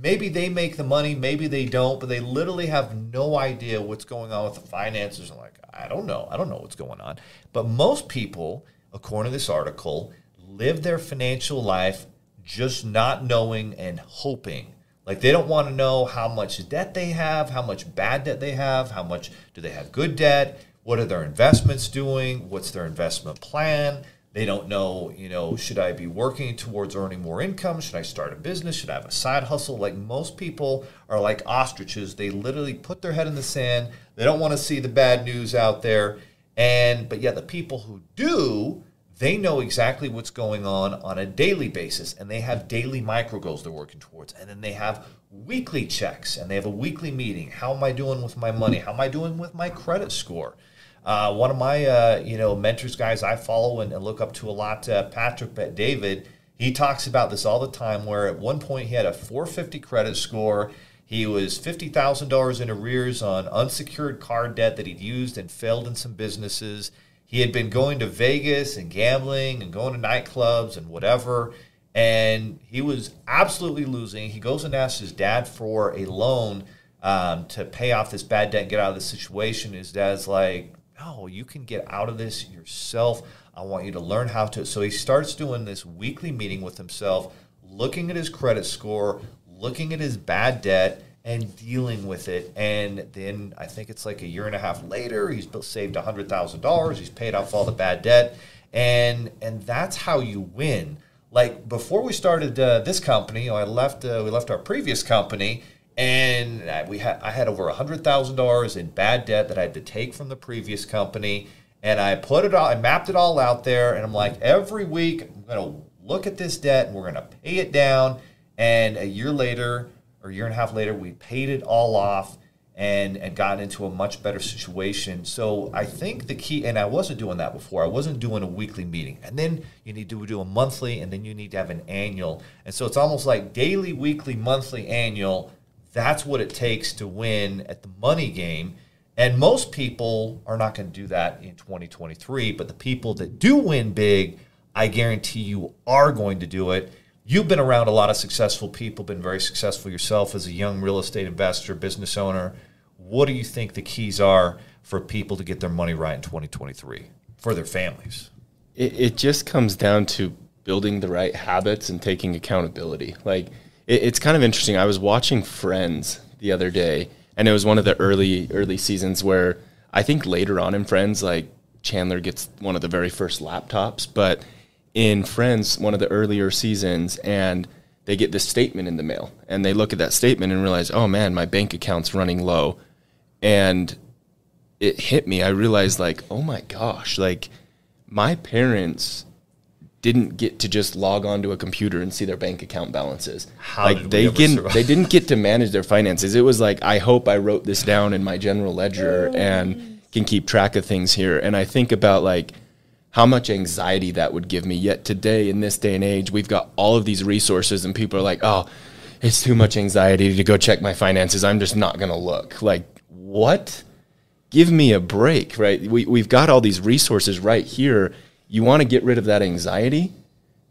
Maybe they make the money, maybe they don't, but they literally have no idea what's going on with the finances. And like, I don't know. I don't know what's going on. But most people, according to this article, live their financial life just not knowing and hoping. Like, they don't want to know how much debt they have, how much bad debt they have, how much do they have good debt, what are their investments doing, what's their investment plan. They don't know, you know, should I be working towards earning more income? Should I start a business? Should I have a side hustle? Like, most people are like ostriches. They literally put their head in the sand. They don't want to see the bad news out there. And, but yet the people who do, they know exactly what's going on on a daily basis, and they have daily micro goals they're working towards. And then they have weekly checks, and they have a weekly meeting. How am I doing with my money? How am I doing with my credit score? Uh, one of my, uh, you know, mentors, guys I follow and, and look up to a lot, uh, Patrick David, he talks about this all the time, where at one point he had a four fifty credit score. He was fifty thousand dollars in arrears on unsecured card debt that he'd used and failed in some businesses. He had been going to Vegas and gambling and going to nightclubs and whatever, and he was absolutely losing. He goes and asks his dad for a loan um, to pay off this bad debt and get out of the situation. His dad's like, no, you can get out of this yourself. I want you to learn how to. So he starts doing this weekly meeting with himself, looking at his credit score, looking at his bad debt, and dealing with it. And then I think it's like a year and a half later, he's saved one hundred thousand dollars. He's paid off all the bad debt. And and that's how you win. Like, before we started uh, this company, you know, I left, uh, we left our previous company, and I, we had I had over one hundred thousand dollars in bad debt that I had to take from the previous company. And I put it all, I mapped it all out there. And I'm like, every week I'm going to look at this debt and we're going to pay it down. And a year later, or a year and a half later, we paid it all off and, and got into a much better situation. So I think the key, and I wasn't doing that before. I wasn't doing a weekly meeting. And then you need to do a monthly, and then you need to have an annual. And so it's almost like daily, weekly, monthly, annual. That's what it takes to win at the money game. And most people are not going to do that in twenty twenty-three. But the people that do win big, I guarantee you are going to do it. You've been around a lot of successful people, been very successful yourself as a young real estate investor, business owner. What do you think the keys are for people to get their money right in twenty twenty-three for their families? It, it just comes down to building the right habits and taking accountability. Like, it, it's kind of interesting. I was watching Friends the other day, and it was one of the early, early seasons where I think later on in Friends, like, Chandler gets one of the very first laptops, but in Friends, one of the earlier seasons, and they get this statement in the mail, and they look at that statement and realize, oh man, my bank account's running low. And it hit me. I realized, like, oh my gosh, like, my parents didn't get to just log onto a computer and see their bank account balances. How like did they we ever didn't survive? They didn't get to manage their finances. It was like, I hope I wrote this down in my general ledger and can keep track of things here. And I think about, like, how much anxiety that would give me. Yet today, in this day and age, we've got all of these resources, and people are like, oh, it's too much anxiety to go check my finances. I'm just not going to look. Like, what? Give me a break, right? We, we've got all these resources right here. You want to get rid of that anxiety?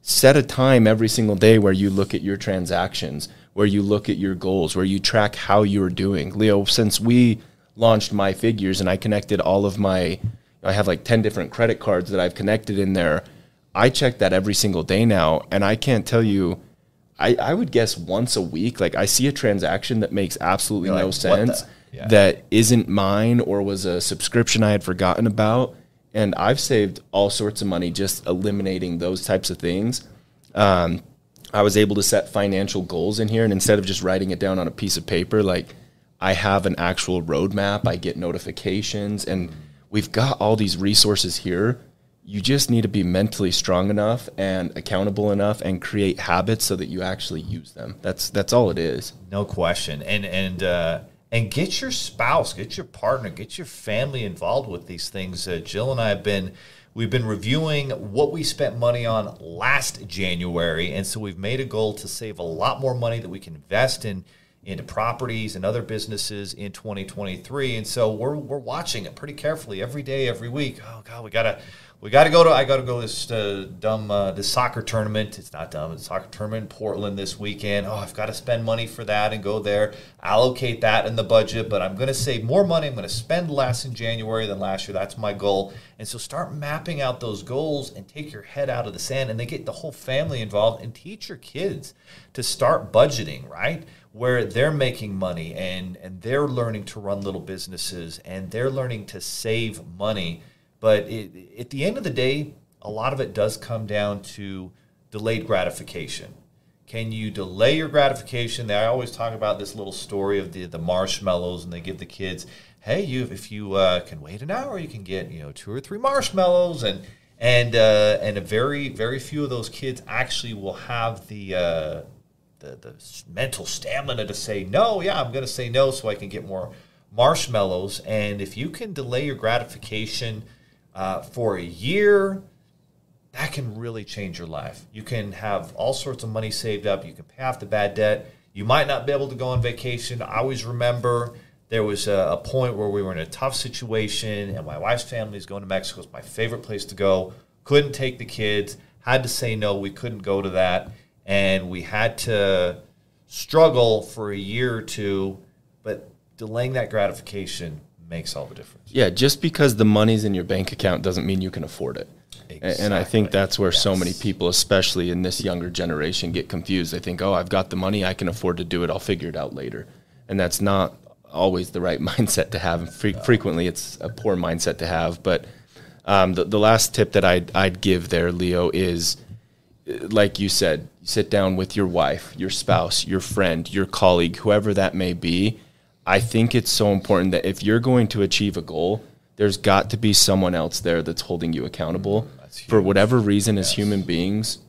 Set a time every single day where you look at your transactions, where you look at your goals, where you track how you're doing. Leo, since we launched My Figures and I connected all of my I have like ten different credit cards that I've connected in there. I check that every single day now, and I can't tell you, I, I would guess once a week, like, I see a transaction that makes absolutely You're no like, sense yeah. that isn't mine or was a subscription I had forgotten about, and I've saved all sorts of money just eliminating those types of things. Um, I was able to set financial goals in here, and instead of just writing it down on a piece of paper, like, I have an actual roadmap. I get notifications, and we've got all these resources here. You just need to be mentally strong enough and accountable enough and create habits so that you actually use them. That's that's all it is. No question. And and uh, and get your spouse, get your partner, get your family involved with these things. Uh, Jill and I have been, we've been reviewing what we spent money on last January. And so we've made a goal to save a lot more money that we can invest in into properties and other businesses in twenty twenty-three. And so we're we're watching it pretty carefully every day, every week. Oh God, we gotta we gotta go to I gotta go to this uh, dumb uh, this soccer tournament. It's not dumb. It's a soccer tournament in Portland this weekend. Oh, I've got to spend money for that and go there, allocate that in the budget. But I'm going to save more money. I'm going to spend less in January than last year. That's my goal. And so start mapping out those goals and take your head out of the sand. And they get the whole family involved and teach your kids to start budgeting, right? Where they're making money and, and they're learning to run little businesses and they're learning to save money. But it, at the end of the day, a lot of it does come down to delayed gratification. Can you delay your gratification? I always talk about this little story of the, the marshmallows, and they give the kids, hey, you if you uh, can wait an hour, you can get you know two or three marshmallows. And and uh, and a very, very few of those kids actually will have the uh, The, the mental stamina to say no. Yeah, I'm going to say no so I can get more marshmallows. And if you can delay your gratification uh, for a year, that can really change your life. You can have all sorts of money saved up. You can pay off the bad debt. You might not be able to go on vacation. I always remember there was a, a point where we were in a tough situation, and my wife's family is going to Mexico. It's my favorite place to go. Couldn't take the kids. Had to say no. We couldn't go to that. And we had to struggle for a year or two, but delaying that gratification makes all the difference. Yeah, just because the money's in your bank account doesn't mean you can afford it. Exactly. And I think that's where yes. so many people, especially in this younger generation, get confused. They think, oh, I've got the money, I can afford to do it, I'll figure it out later. And that's not always the right mindset to have. And fre- no. Frequently it's a poor mindset to have. But um, the, the last tip that I'd, I'd give there, Leo, is, like you said, sit down with your wife, your spouse, your friend, your colleague, whoever that may be. I think it's so important that if you're going to achieve a goal, there's got to be someone else there that's holding you accountable. For whatever reason, yes. as human beings,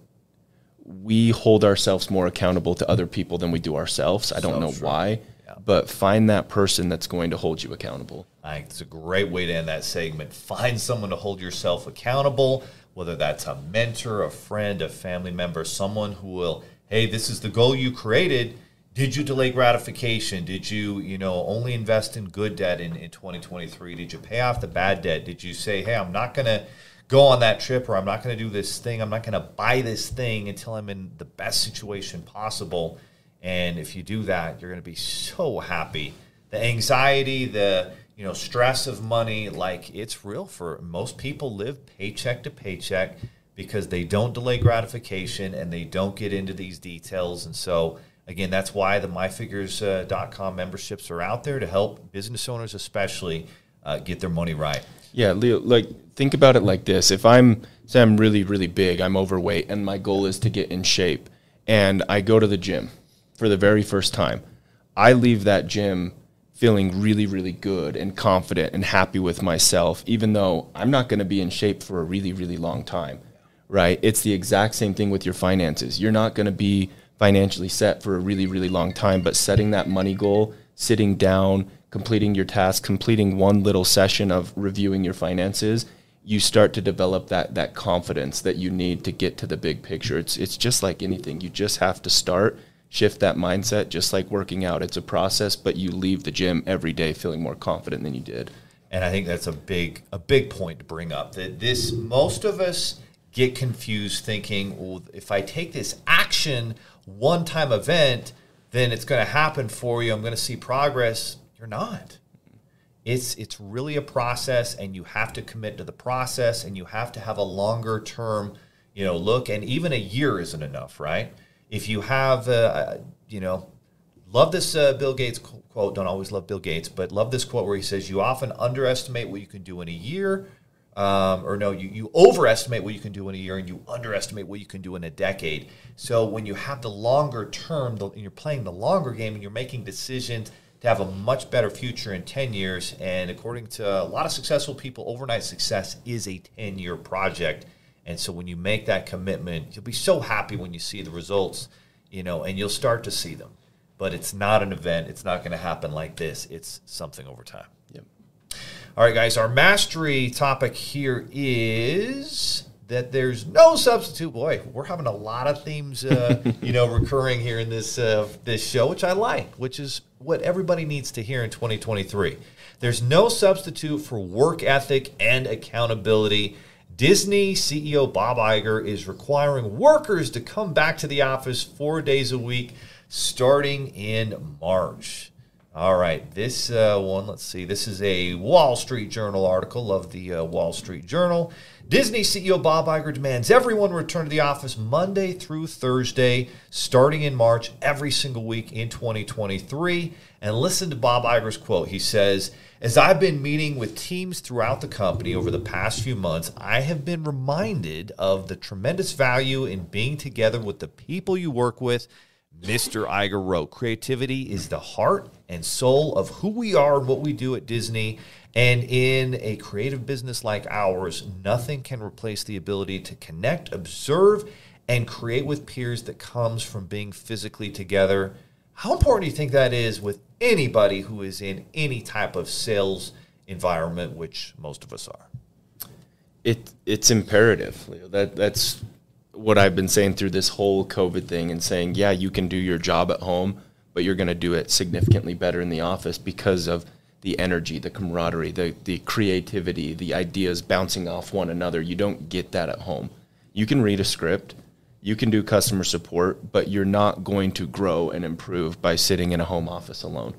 we hold ourselves more accountable to other people than we do ourselves. I don't so know true. why, yeah. but find that person that's going to hold you accountable. I think it's a great way to end that segment. Find someone to hold yourself accountable, whether that's a mentor, a friend, a family member, someone who will, hey, this is the goal you created. Did you delay gratification? Did you, you know, only invest in good debt in, in twenty twenty-three? Did you pay off the bad debt? Did you say, hey, I'm not going to go on that trip, or I'm not going to do this thing. I'm not going to buy this thing until I'm in the best situation possible. And if you do that, you're going to be so happy. The anxiety, the you know, stress of money, like it's real for most people live paycheck to paycheck because they don't delay gratification and they don't get into these details. And so, again, that's why the my figures dot com memberships are out there to help business owners especially uh, get their money right. Yeah, Leo, like think about it like this. If I'm, say I'm really, really big, I'm overweight, and my goal is to get in shape, and I go to the gym for the very first time, I leave that gym feeling really, really good and confident and happy with myself, even though I'm not going to be in shape for a really, really long time, right? It's the exact same thing with your finances. You're not going to be financially set for a really, really long time, but setting that money goal, sitting down, completing your task, completing one little session of reviewing your finances, you start to develop that that confidence that you need to get to the big picture. It's it's just like anything. You just have to start. Shift that mindset, just like working out. It's a process, but you leave the gym every day feeling more confident than you did. And I think that's a big a big point to bring up, that this most of us get confused thinking, well, if I take this action one-time event, then it's going to happen for you. I'm going to see progress. You're not. It's it's really a process, and you have to commit to the process, and you have to have a longer-term, you know, look. And even a year isn't enough, right? If you have, uh, you know, love this uh, Bill Gates quote, don't always love Bill Gates, but love this quote where he says, you often underestimate what you can do in a year, um, or no, you, you overestimate what you can do in a year and you underestimate what you can do in a decade. So when you have the longer term, the, and you're playing the longer game and you're making decisions to have a much better future in ten years, and according to a lot of successful people, overnight success is a ten-year project. And so when you make that commitment, you'll be so happy when you see the results, you know, and you'll start to see them. But it's not an event. It's not going to happen like this. It's something over time. Yep. All right, guys, our mastery topic here is that there's no substitute. Boy, we're having a lot of themes, uh, you know, recurring here in this uh, this show, which I like, which is what everybody needs to hear in twenty twenty-three. There's no substitute for work ethic and accountability. Disney C E O Bob Iger is requiring workers to come back to the office four days a week starting in March. All right, this uh, one, let's see. This is a Wall Street Journal article of the uh, Wall Street Journal. Disney C E O Bob Iger demands everyone return to the office Monday through Thursday, starting in March, every single week in twenty twenty-three. And listen to Bob Iger's quote. He says, "As I've been meeting with teams throughout the company over the past few months, I have been reminded of the tremendous value in being together with the people you work with." Mister Iger wrote, "Creativity is the heart and soul of who we are and what we do at Disney. And in a creative business like ours, nothing can replace the ability to connect, observe, and create with peers that comes from being physically together." How important do you think that is with anybody who is in any type of sales environment, which most of us are? It it's imperative. That that's what I've been saying through this whole COVID thing, and saying, yeah, you can do your job at home, but you're going to do it significantly better in the office because of the energy, the camaraderie, the, the creativity, the ideas bouncing off one another. You don't get that at home. You can read a script, you can do customer support, but you're not going to grow and improve by sitting in a home office alone.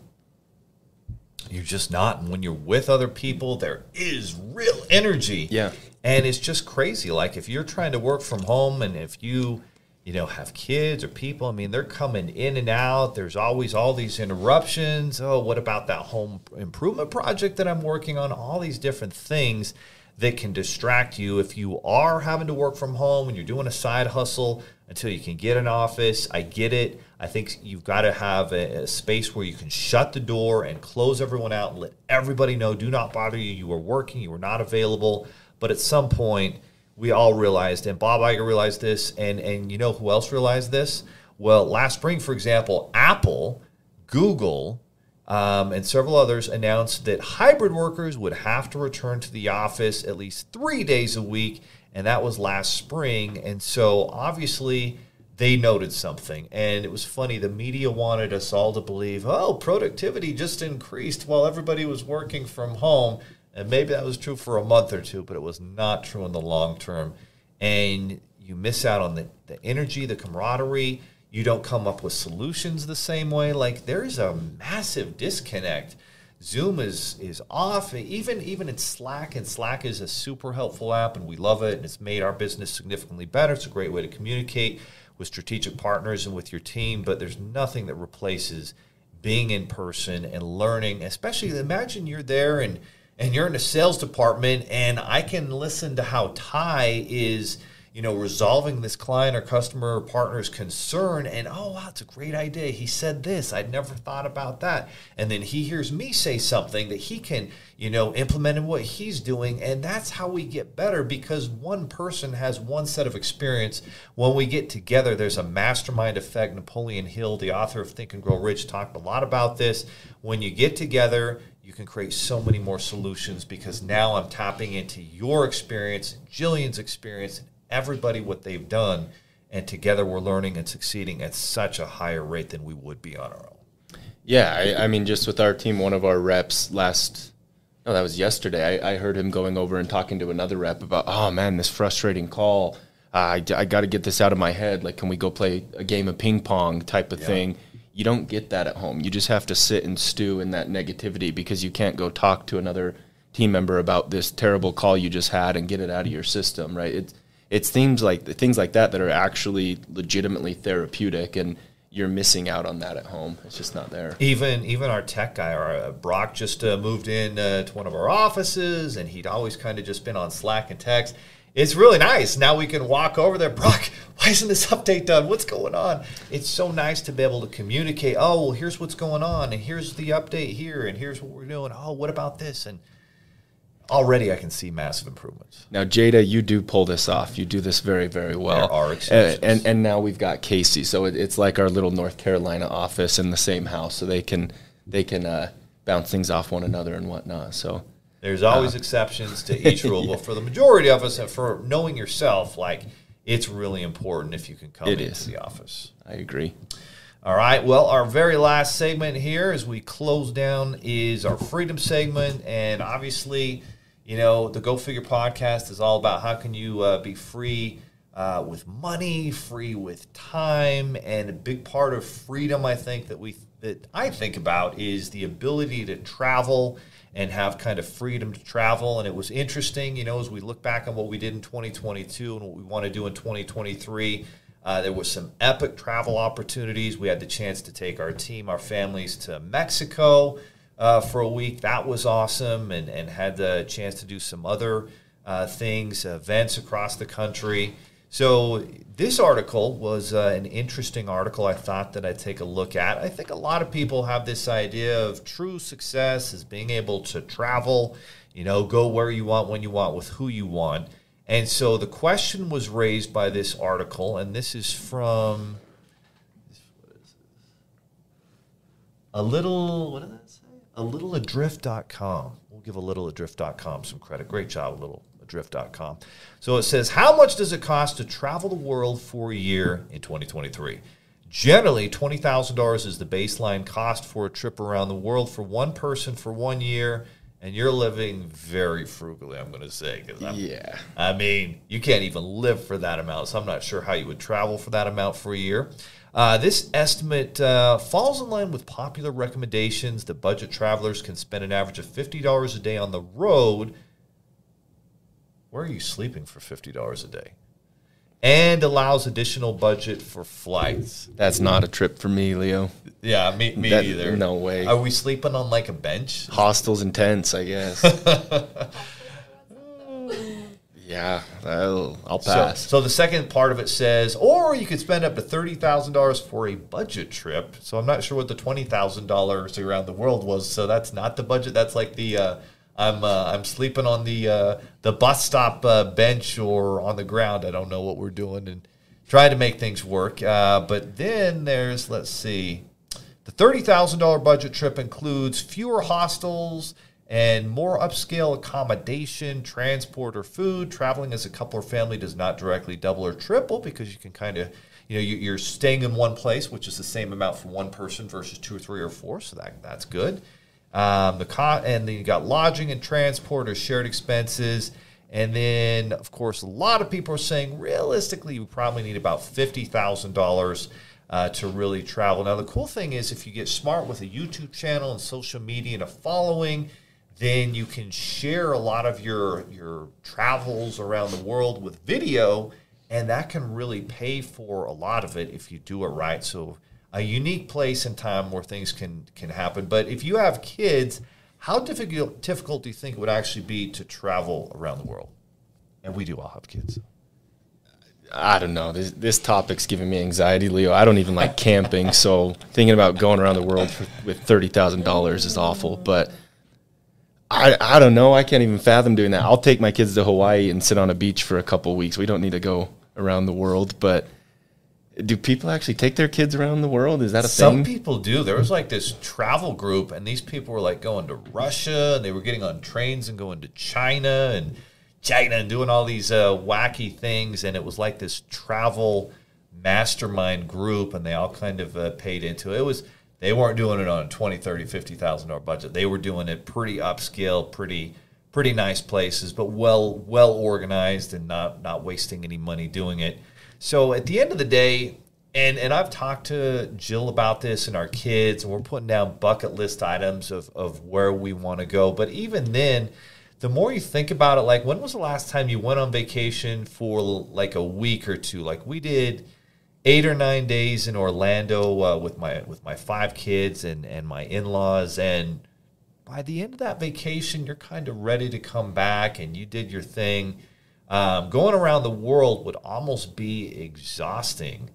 You're just not. And when you're with other people, there is real energy. Yeah. And it's just crazy. Like, if you're trying to work from home, and if you, you know, have kids or people, I mean, they're coming in and out. There's always all these interruptions. Oh, what about that home improvement project that I'm working on? All these different things that can distract you. If you are having to work from home and you're doing a side hustle until you can get an office, I get it. I think you've got to have a, a space where you can shut the door and close everyone out and let everybody know, do not bother you. You were working. You were not available. But at some point, we all realized, and Bob Iger realized this, and, and you know who else realized this? Well, last spring, for example, Apple, Google, um, and several others announced that hybrid workers would have to return to the office at least three days a week, and that was last spring. And so, obviously, they noted something, and it was funny. The media wanted us all to believe, oh, productivity just increased while everybody was working from home. And maybe that was true for a month or two, but it was not true in the long term. And you miss out on the, the energy, the camaraderie. You don't come up with solutions the same way. Like, there's a massive disconnect. Zoom is is off. Even, even in Slack, and Slack is a super helpful app, and we love it, and it's made our business significantly better. It's a great way to communicate with strategic partners and with your team, but there's nothing that replaces being in person and learning, especially imagine you're there and and you're in the sales department, and I can listen to how Ty is, you know, resolving this client or customer or partner's concern, and oh, wow, it's a great idea. He said this. I'd never thought about that. And then he hears me say something that he can, you know, implement in what he's doing, and that's how we get better, because one person has one set of experience. When we get together, there's a mastermind effect. Napoleon Hill, the author of Think and Grow Rich, talked a lot about this. When you get together, you can create so many more solutions, because now I'm tapping into your experience, Jillian's experience, and everybody what they've done, and together we're learning and succeeding at such a higher rate than we would be on our own. Yeah, I, I mean, just with our team, one of our reps last, no, that was yesterday, I, I heard him going over and talking to another rep about, oh, man, this frustrating call. Uh, I, I got to get this out of my head. Like, can we go play a game of ping pong type of yeah. thing? You don't get that at home. You just have to sit and stew in that negativity, because you can't go talk to another team member about this terrible call you just had and get it out of your system, right? It, it seems like the things like that that are actually legitimately therapeutic, and you're missing out on that at home. It's just not there. Even even our tech guy, our, uh, Brock, just uh, moved in uh, to one of our offices, and he'd always kind of just been on Slack and text. It's really nice. Now we can walk over there. Brock, why isn't this update done? What's going on? It's so nice to be able to communicate. Oh, well, here's what's going on, and here's the update here, and here's what we're doing. Oh, what about this? And already I can see massive improvements. Now, Jada, you do pull this off. You do this very, very well. There are exceptions. And, and, and now we've got Casey. So it, it's like our little North Carolina office in the same house, so they can, they can uh, bounce things off one another and whatnot. So There's always uh, exceptions to each rule, yeah. But for the majority of us, for knowing yourself, like it's really important if you can come it into is. the office. I agree. All right. Well, our very last segment here as we close down is our freedom segment. And obviously, you know, the Go Figure podcast is all about how can you uh, be free uh, with money, free with time. And a big part of freedom, I think, that we that I think about is the ability to travel and have kind of freedom to travel. And it was interesting, you know, as we look back on what we did in twenty twenty-two and what we want to do in twenty twenty-three, uh, there was some epic travel opportunities. We had the chance to take our team, our families to Mexico uh, for a week. That was awesome, and, and had the chance to do some other uh, things, events across the country. So this article was uh, an interesting article I thought that I'd take a look at. I think a lot of people have this idea of true success as being able to travel, you know, go where you want, when you want, with who you want. And so the question was raised by this article, and this is from a little, what did that say? A Littleadrift dot com. We'll give a Littleadrift dot com some credit. Great job, Little. drift dot com. So it says, how much does it cost to travel the world for a year in twenty twenty-three? Generally, twenty thousand dollars is the baseline cost for a trip around the world for one person for one year, and you're living very frugally, I'm going to say. Yeah. I mean, you can't even live for that amount, so I'm not sure how you would travel for that amount for a year. Uh, this estimate uh, falls in line with popular recommendations that budget travelers can spend an average of fifty dollars a day on the road. Where are you sleeping for fifty dollars a day? And allows additional budget for flights. That's not a trip for me, Leo. Yeah, me, me that, either. No way. Are we sleeping on like a bench? Hostels and tents, I guess. Yeah, I'll, I'll pass. So, so the second part of it says, or you could spend up to thirty thousand dollars for a budget trip. So I'm not sure what the twenty thousand dollars around the world was. So that's not the budget. That's like the... Uh, I'm uh, I'm sleeping on the uh, the bus stop uh, bench or on the ground. I don't know what we're doing and trying to make things work. Uh, but then there's, let's see, the thirty thousand dollars budget trip includes fewer hostels and more upscale accommodation, transport, or food. Traveling as a couple or family does not directly double or triple because you can kind of, you know, you're staying in one place, which is the same amount for one person versus two or three or four. So that that's good. Um, the co- and then you got lodging and transport or shared expenses. And then, of course, a lot of people are saying realistically you probably need about fifty thousand dollars uh, to really travel. Now, the cool thing is if you get smart with a YouTube channel and social media and a following, then you can share a lot of your, your travels around the world with video, and that can really pay for a lot of it if you do it right. So a unique place and time where things can can happen. But if you have kids, how difficult difficult do you think it would actually be to travel around the world? And we do all have kids. I don't know. This this topic's giving me anxiety, Leo. I don't even like camping, so thinking about going around the world for, with thirty thousand dollars is awful. But I I don't know. I can't even fathom doing that. I'll take my kids to Hawaii and sit on a beach for a couple weeks. We don't need to go around the world, but... Do people actually take their kids around the world? Is that a Some thing? Some people do. There was like this travel group, and these people were like going to Russia, and they were getting on trains and going to China and China and doing all these uh, wacky things. And it was like this travel mastermind group, and they all kind of uh, paid into it. It was they weren't doing it on a twenty thousand dollars, thirty thousand dollars, fifty thousand dollars budget. They were doing it pretty upscale, pretty pretty nice places, but well well organized and not not wasting any money doing it. So at the end of the day, and, and I've talked to Jill about this and our kids, and we're putting down bucket list items of, of where we want to go. But even then, the more you think about it, like when was the last time you went on vacation for like a week or two? Like we did eight or nine days in Orlando uh, with my with my five kids and, and my in-laws. And by the end of that vacation, you're kind of ready to come back and you did your thing. Um, going around the world would almost be exhausting,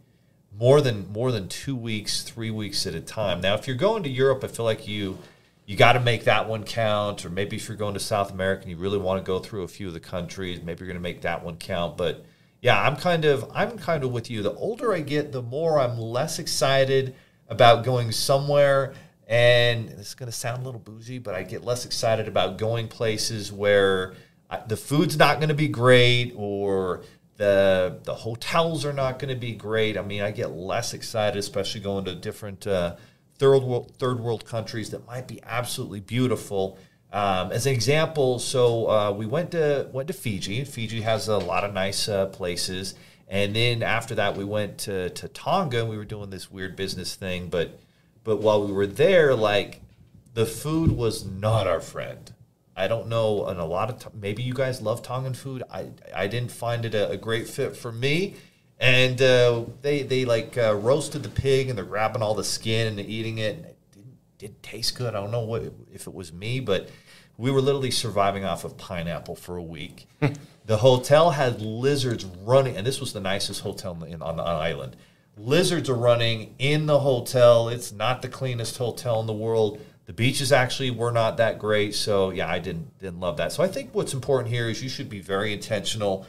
more than more than two weeks, three weeks at a time. Now, if you're going to Europe, I feel like you you got to make that one count, or maybe if you're going to South America and you really want to go through a few of the countries, maybe you're going to make that one count. But yeah, I'm kind of I'm kind of with you. The older I get, the more I'm less excited about going somewhere And it's going to sound a little bougie, but I get less excited about going places where I, the food's not going to be great or the the hotels are not going to be great. I mean, I get less excited, especially going to different uh, third world, third world countries that might be absolutely beautiful. Um, as an example, so uh, we went to went to Fiji. Fiji has a lot of nice uh, places. And then after that, we went to, to Tonga, and we were doing this weird business thing. But but while we were there, like, the food was not our friend. I don't know, and a lot of t- maybe you guys love Tongan food. I I didn't find it a, a great fit for me. And uh, they they like uh, roasted the pig, and they're grabbing all the skin and eating it. And it didn't, didn't taste good. I don't know what if it was me, but we were literally surviving off of pineapple for a week. The hotel had lizards running, and this was the nicest hotel in, on the island. Lizards are running in the hotel. It's not the cleanest hotel in the world. The beaches actually were not that great, so yeah, I didn't didn't love that. So I think what's important here is you should be very intentional,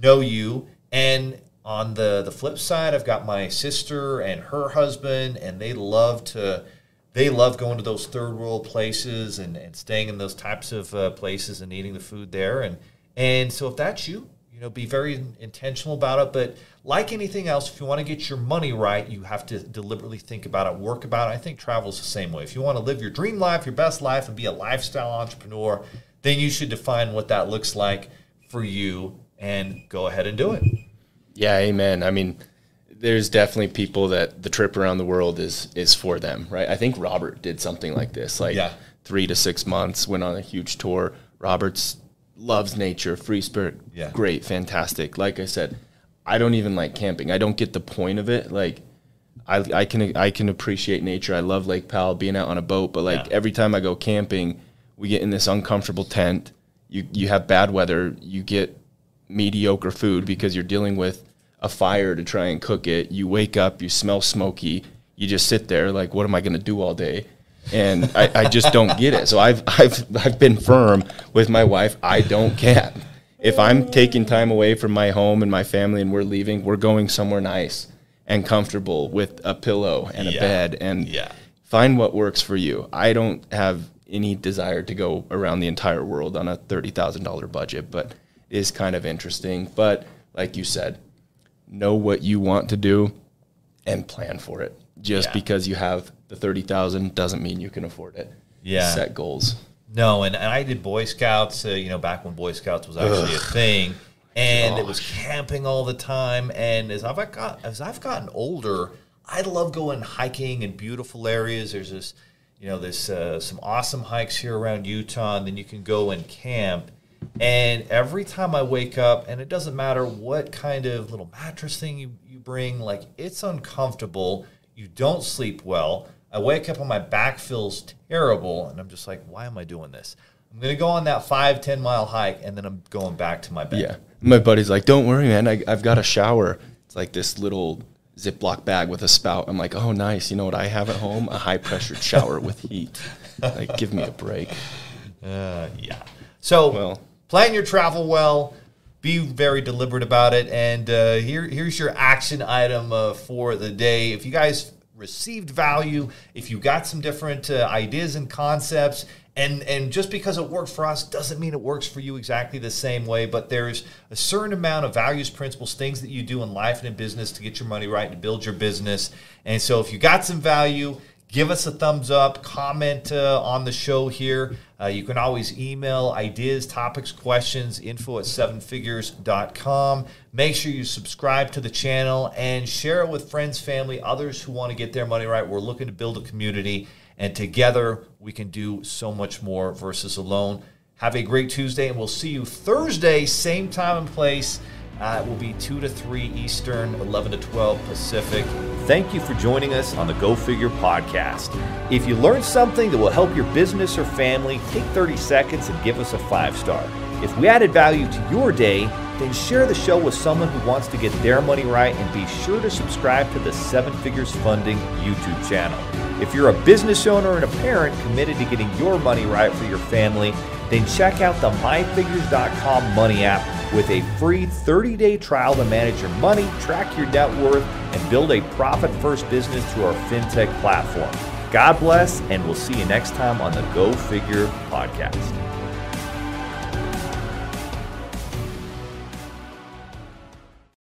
know you. And on the, the flip side, I've got my sister and her husband, and they love to they love going to those third world places and, and staying in those types of uh, places and eating the food there. And and so if that's you, you know, be very intentional about it. But like anything else, if you want to get your money right, you have to deliberately think about it, work about it. I think travel is the same way. If you want to live your dream life, your best life, and be a lifestyle entrepreneur, then you should define what that looks like for you and go ahead and do it. Yeah, amen. I mean, there's definitely people that the trip around the world is is for them, right? I think Robert did something like this, like yeah. three to six months, went on a huge tour. Robert's loves nature, free spirit, yeah. great, fantastic. Like I said, I don't even like camping. I don't get the point of it. Like, I, I can I can appreciate nature. I love Lake Powell, being out on a boat. But like yeah. every time I go camping, we get in this uncomfortable tent. You you have bad weather. You get mediocre food because you're dealing with a fire to try and cook it. You wake up, you smell smoky. You just sit there like, what am I going to do all day? And I, I just don't get it. So I've I've I've been firm with my wife. I don't camp. If I'm taking time away from my home and my family and we're leaving, we're going somewhere nice and comfortable with a pillow and a yeah. bed and yeah. find what works for you. I don't have any desire to go around the entire world on a thirty thousand dollars budget, but it is kind of interesting. But like you said, know what you want to do and plan for it. Just yeah. because you have the thirty thousand dollars doesn't mean you can afford it. Yeah. Set goals. No, and, and I did Boy Scouts, uh, you know, back when Boy Scouts was actually Ugh. a thing. And Gosh. it was camping all the time. And as I've, got, as I've gotten older, I love going hiking in beautiful areas. There's this, you know, this uh, some awesome hikes here around Utah. And then you can go and camp. And every time I wake up, and it doesn't matter what kind of little mattress thing you, you bring, like, it's uncomfortable. You don't sleep well. I wake up and my back feels terrible, and I'm just like, why am I doing this? I'm going to go on that five, ten mile hike, and then I'm going back to my bed. Yeah. My buddy's like, don't worry, man. I, I've got a shower. It's like this little Ziploc bag with a spout. I'm like, oh, nice. You know what I have at home? A high-pressure shower with heat. Like, give me a break. Uh, yeah. So well, plan your travel well. Be very deliberate about it, and uh, here, here's your action item uh, for the day. If you guys received value, if you got some different uh, ideas and concepts, and, and just because it worked for us doesn't mean it works for you exactly the same way, but there's a certain amount of values, principles, things that you do in life and in business to get your money right and to build your business. And so if you got some value, give us a thumbs up, comment uh, on the show here. Uh, you can always email ideas, topics, questions, info at seven figures dot com. Make sure you subscribe to the channel and share it with friends, family, others who want to get their money right. We're looking to build a community, and together we can do so much more versus alone. Have a great Tuesday, and we'll see you Thursday, same time and place. Uh, it will be two to three Eastern, eleven to twelve Pacific. Thank you for joining us on the Go Figure Podcast. If you learned something that will help your business or family, take thirty seconds and give us a five star. If we added value to your day, then share the show with someone who wants to get their money right, and be sure to subscribe to the Seven Figures Funding YouTube channel. If you're a business owner and a parent committed to getting your money right for your family, then check out the my figures dot com money app with a free thirty day trial to manage your money, track your net worth, and build a profit-first business through our fintech platform. God bless, and we'll see you next time on the Go Figure Podcast.